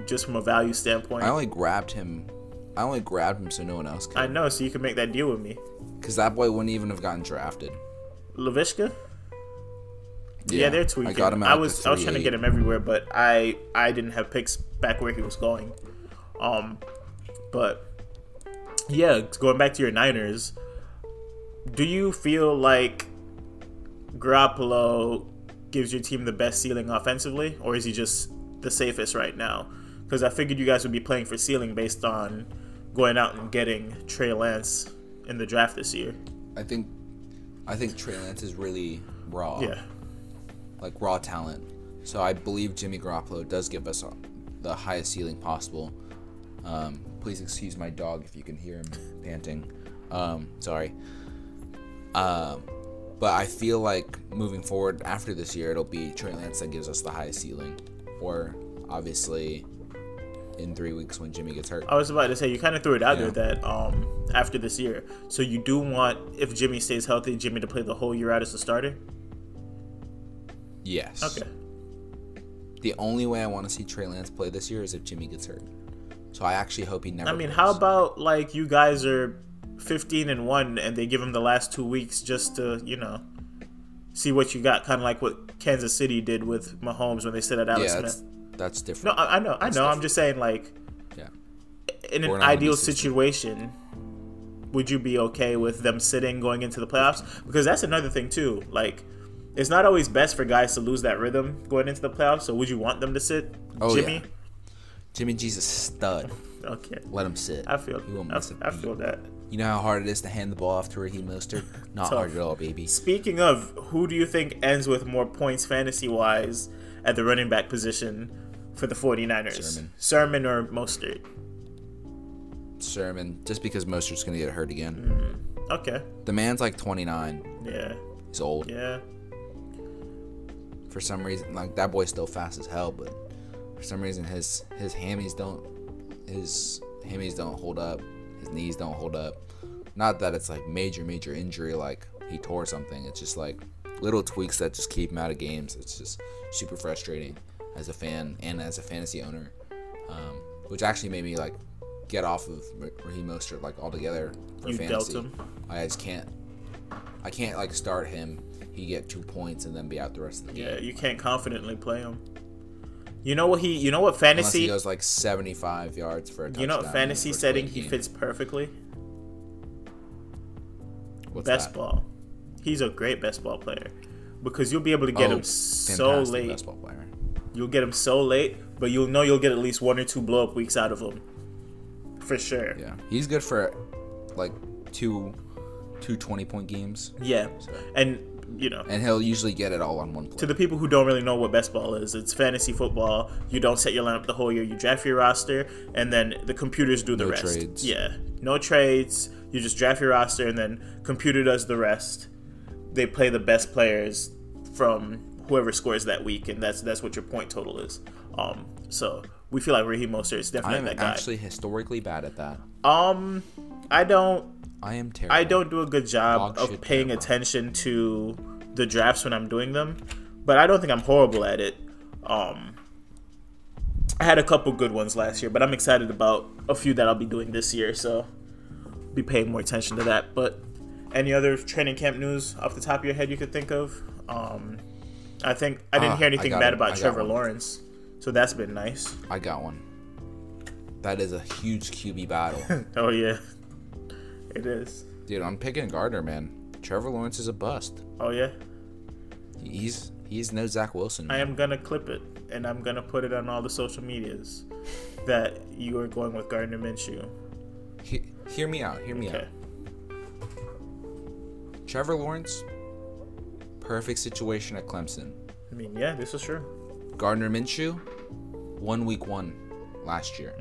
just from a value standpoint. I only grabbed him so no one else could. I know, so you can make that deal with me. Because that boy wouldn't even have gotten drafted. Laviska? Yeah, they're tweaking. I got him out. I was trying to get him everywhere, but I didn't have picks back where he was going. But yeah, going back to your Niners, do you feel like Garoppolo gives your team the best ceiling offensively, or is he just the safest right now? Because I figured you guys would be playing for ceiling based on going out and getting Trey Lance in the draft this year. I think Trey Lance is really raw. Yeah. Like raw talent. So I believe Jimmy Garoppolo does give us the highest ceiling possible. Please excuse my dog if you can hear him panting. Sorry. But I feel like moving forward after this year, it'll be Trey Lance that gives us the highest ceiling. Or obviously in 3 weeks when Jimmy gets hurt. I was about to say, you kind of threw it out there that after this year. So you do want, if Jimmy stays healthy, Jimmy to play the whole year out as a starter? Yes. Okay. The only way I want to see Trey Lance play this year is if Jimmy gets hurt. So I actually hope he never plays. How about like you guys are 15-1 and they give him the last 2 weeks just to, see what you got. Kind of like what Kansas City did with Mahomes when they said at Alex Smith. That's different. No, I know. I'm just saying, like, in an ideal situation, would you be okay with them sitting going into the playoffs? Because that's another thing, too. Like, it's not always best for guys to lose that rhythm going into the playoffs. So would you want them to sit, Jimmy? Yeah. Jimmy G's a stud. Okay. Let him sit. I feel that. I feel that. You know how hard it is to hand the ball off to Raheem Mostert? Not hard at all, baby. Speaking of, who do you think ends with more points fantasy-wise at the running back position for the 49ers? Sermon or Mostert? Sermon, just because Mostert's going to get hurt again. Mm-hmm. Okay. The man's like 29. Yeah. He's old. Yeah. For some reason, like, that boy's still fast as hell, but for some reason his hammies don't hold up. His knees don't hold up. Not that it's like major injury, like he tore something. It's just like little tweaks that just keep him out of games. It's just super frustrating as a fan and as a fantasy owner, which actually made me like get off of Raheem Mostert like altogether for fantasy. Dealt him. I just can't. I can't like start him. He get 2 points and then be out the rest of the game. Yeah, you can't confidently play him. You know what fantasy? Unless he goes like 75 yards for a touchdown. You know what fantasy setting he fits perfectly? What's best that? Ball. He's a great best ball player because you'll be able to get him so late. Best ball player. You'll get him so late, but you'll get at least 1 or 2 blow up weeks out of him, for sure. Yeah, he's good for like two 20-point games. Yeah, so. And he'll usually get it all on one play. To the people who don't really know what best ball is, it's fantasy football. You don't set your lineup the whole year. You draft your roster, and then the computers do the rest. No trades. Yeah, no trades. You just draft your roster, and then computer does the rest. They play the best players from whoever scores that week, and that's what your point total is. So we feel like Raheem Mostert is definitely that guy. I'm actually historically bad at that. I am terrible. I don't do a good job of paying attention to the drafts when I'm doing them, but I don't think I'm horrible at it. I had a couple good ones last year, but I'm excited about a few that I'll be doing this year, so be paying more attention to that. But any other training camp news off the top of your head you could think of? I think I didn't hear anything bad about Trevor Lawrence, so that's been nice. I got one. That is a huge QB battle. Oh, yeah. It is. Dude, I'm picking Gardner, man. Trevor Lawrence is a bust. Oh, yeah? He's no Zach Wilson, man. I am going to clip it, and I'm going to put it on all the social medias that you are going with Gardner Minshew. Hear me out. Hear me out. Trevor Lawrence, perfect situation at Clemson. I mean, yeah, this is true. Gardner Minshew, won week one last year.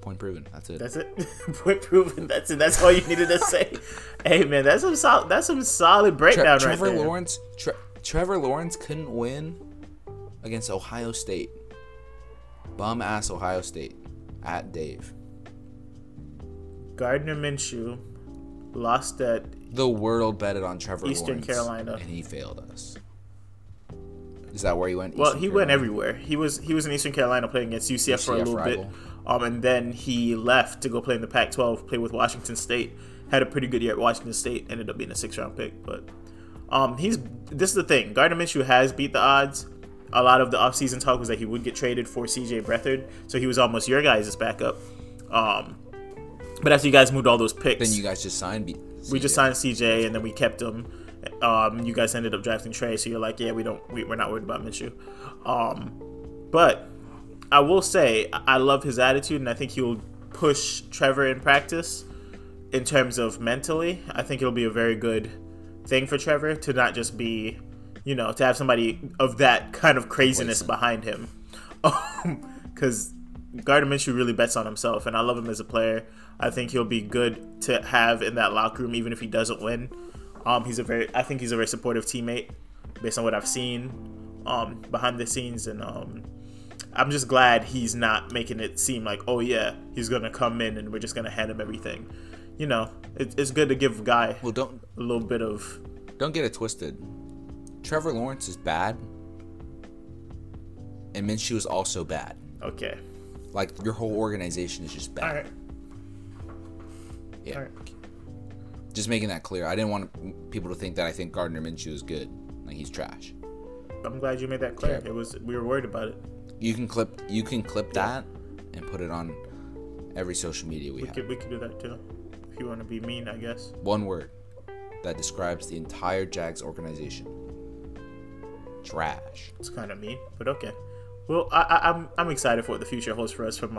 Point proven. That's it. That's it. Point proven. That's it. That's all you needed to say. Hey, man, that's some solid breakdown right there. Trevor Lawrence couldn't win against Ohio State. Bum ass Ohio State at Dave. Gardner Minshew lost at the world betted on Trevor Eastern Lawrence, Carolina, and he failed us. Is that where he went? Well, he went everywhere. He was in Eastern Carolina playing against UCF for a little bit, and then he left to go play in the Pac-12, play with Washington State. Had a pretty good year at Washington State. Ended up being a 6th round pick, but this is the thing. Gardner Minshew has beat the odds. A lot of the offseason talk was that he would get traded for CJ Breathard, so he was almost your guys' backup. But after you guys moved all those picks, then you guys just signed. We just signed CJ, and then we kept him. You guys ended up drafting Trey, so you're like, yeah, we're not worried about Minshew. But I will say I love his attitude, and I think he will push Trevor in practice in terms of mentally. I think it'll be a very good thing for Trevor to not just be, to have somebody of that kind of craziness behind him, because Gardner Minshew really bets on himself, and I love him as a player. I think he'll be good to have in that locker room, even if he doesn't win. I think he's a very supportive teammate, based on what I've seen behind the scenes, and I'm just glad he's not making it seem like, oh yeah, he's gonna come in and we're just gonna hand him everything. It's good to give a guy a little bit of. Don't get it twisted. Trevor Lawrence is bad, and Minshew is also bad. Okay. Like your whole organization is just bad. All right. Yeah. All right. Just making that clear. I didn't want people to think that I think Gardner Minshew is good. Like he's trash. I'm glad you made that clear. Yeah. We were worried about it. You can clip that and put it on every social media we have. We could do that too. If you want to be mean, I guess. One word that describes the entire Jags organization. Trash. It's kind of mean, but okay. Well, I'm excited for what the future holds for us from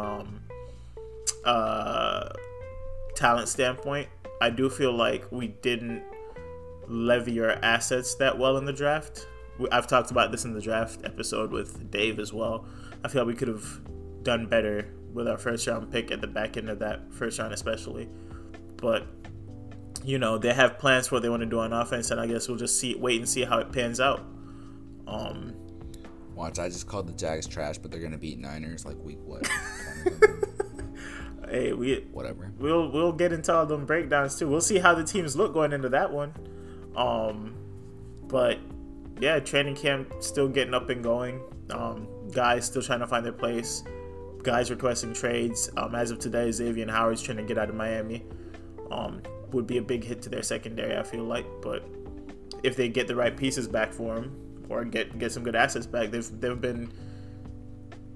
talent standpoint. I do feel like we didn't levy our assets that well in the draft. I've talked about this in the draft episode with Dave as well. I feel like we could have done better with our 1st round pick at the back end of that 1st round especially. But, they have plans for what they want to do on offense, and I guess we'll just wait and see how it pans out. Watch, I just called the Jags trash, but they're going to beat Niners like week what? Hey, whatever. We'll get into all them breakdowns too. We'll see how the teams look going into that one. But yeah, training camp still getting up and going. Guys still trying to find their place. Guys requesting trades. As of today, Xavier Howard's trying to get out of Miami. Would be a big hit to their secondary, I feel like. But if they get the right pieces back for him or get some good assets back, they've been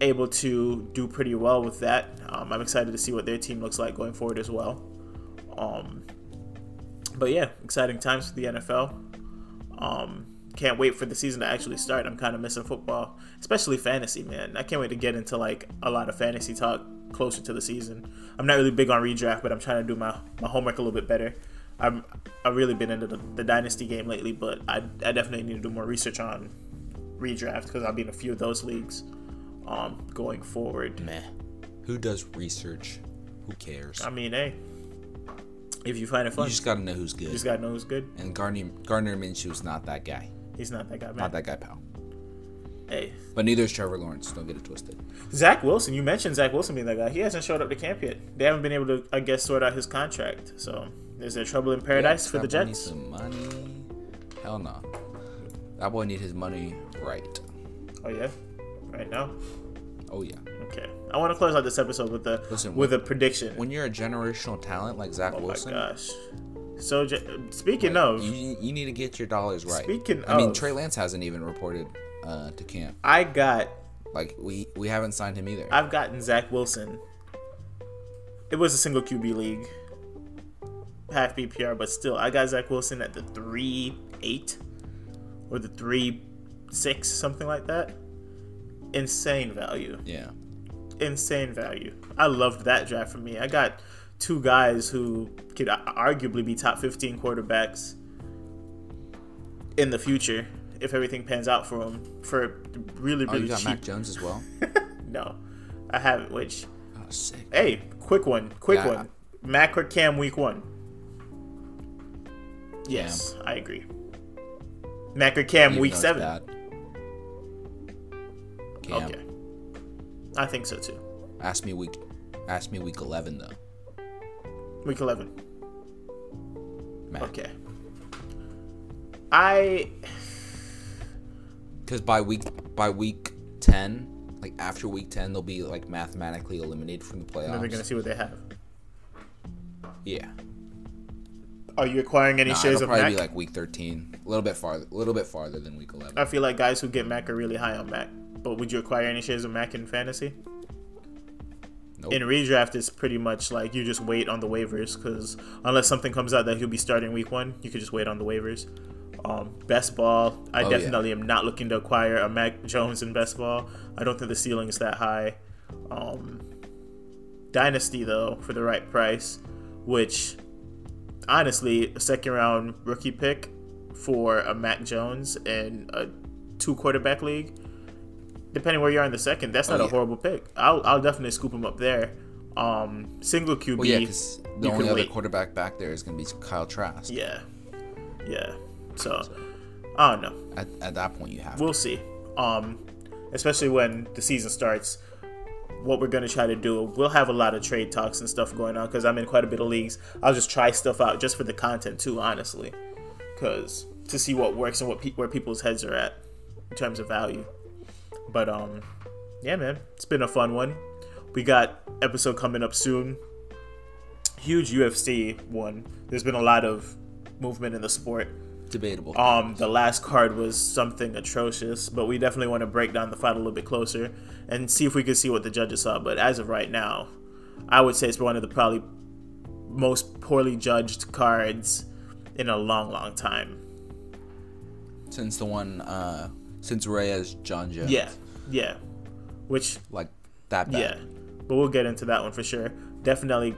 able to do pretty well with that. I'm excited to see what their team looks like going forward as well. But yeah, exciting times for the NFL. Can't wait for the season to actually start. I'm kind of missing football, especially fantasy, man. I can't wait to get into like a lot of fantasy talk closer to the season. I'm not really big on redraft, but I'm trying to do my homework a little bit better. I've really been into the dynasty game lately, but I definitely need to do more research on redraft because I'll be in a few of those leagues. Going forward. Meh. Who does research? Who cares? I mean, hey, if you find it fun, you just gotta know who's good. And Gardner Minshew's not that guy. He's not that guy, man. Not that guy, pal. Hey. But neither is Trevor Lawrence. Don't get it twisted. Zach Wilson. You mentioned Zach Wilson being that guy. He hasn't showed up to camp yet. They haven't been able to, I guess, sort out his contract. So is there trouble in paradise for the Jets? Needs some money. Hell no. That boy need his money right. Oh yeah. Right now? Oh, yeah. Okay. I want to close out this episode with a prediction. When you're a generational talent like Zach Wilson. Oh, my gosh. So, speaking of. You need to get your dollars right. I mean, Trey Lance hasn't even reported to camp. I got. Like, we haven't signed him either. I've gotten Zach Wilson. It was a single QB league. Half BPR, but still. I got Zach Wilson at the 3.8 or the 3.6, something like that. Insane value. Yeah, insane value. I loved that draft for me. I got two guys who could arguably be top 15 quarterbacks in the future if everything pans out for them for really, really cheap. Oh, you got Mac Jones as well? No, I haven't, which... Oh, sick. Hey, quick one. Mac or Cam week one? Yes, I agree. Mac or Cam week 7? Cam. Okay. I think so too. Ask me week 11 though. Week 11. Mac. Okay. Because by week 10, like after week 10, they'll be like mathematically eliminated from the playoffs. And then they're gonna see what they have. Yeah. Are you acquiring any shares of Mac? Probably be like week 13, a little bit farther than week 11. I feel like guys who get Mac are really high on Mac. But would you acquire any shares of Mac in fantasy? Nope. In redraft, it's pretty much like you just wait on the waivers because unless something comes out that he'll be starting week one, you could just wait on the waivers. Best ball, I definitely am not looking to acquire a Mac Jones in best ball. I don't think the ceiling is that high. Dynasty though, for the right price, which honestly, a second round rookie pick for a Mac Jones in a 2-quarterback league, depending where you are in the second, that's not a horrible pick. I'll definitely scoop him up there. Single QB. Well, yeah, because the only other quarterback back there is going to be Kyle Trask. Yeah. So I don't know. At that point, you have to. We'll see. Especially when the season starts, what we're going to try to do, we'll have a lot of trade talks and stuff going on because I'm in quite a bit of leagues. I'll just try stuff out just for the content too, honestly, because to see what works and where people's heads are at in terms of value. But yeah, man, it's been a fun one. We got episode coming up soon. Huge UFC one. There's been a lot of movement in the sport. Debatable. The last card was something atrocious, but we definitely want to break down the fight a little bit closer and see if we could see what the judges saw. But as of right now, I would say it's one of the probably most poorly judged cards in a long time. Since the one, since Reyes John Jones. Yeah, which like that. Bad. Yeah, but we'll get into that one for sure. Definitely,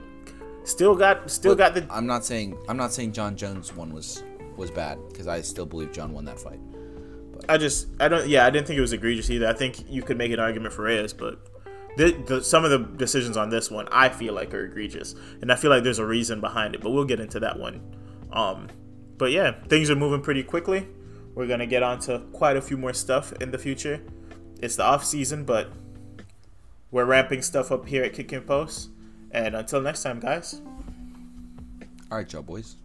still got the. I'm not saying John Jones one was bad because I still believe John won that fight. But. I didn't think it was egregious either. I think you could make an argument for Reyes, but some of the decisions on this one I feel like are egregious, and I feel like there's a reason behind it. But we'll get into that one. But yeah, things are moving pretty quickly. We're gonna get onto quite a few more stuff in the future. It's the off season, but we're ramping stuff up here at Kick and Post. And until next time, guys. All right, y'all boys.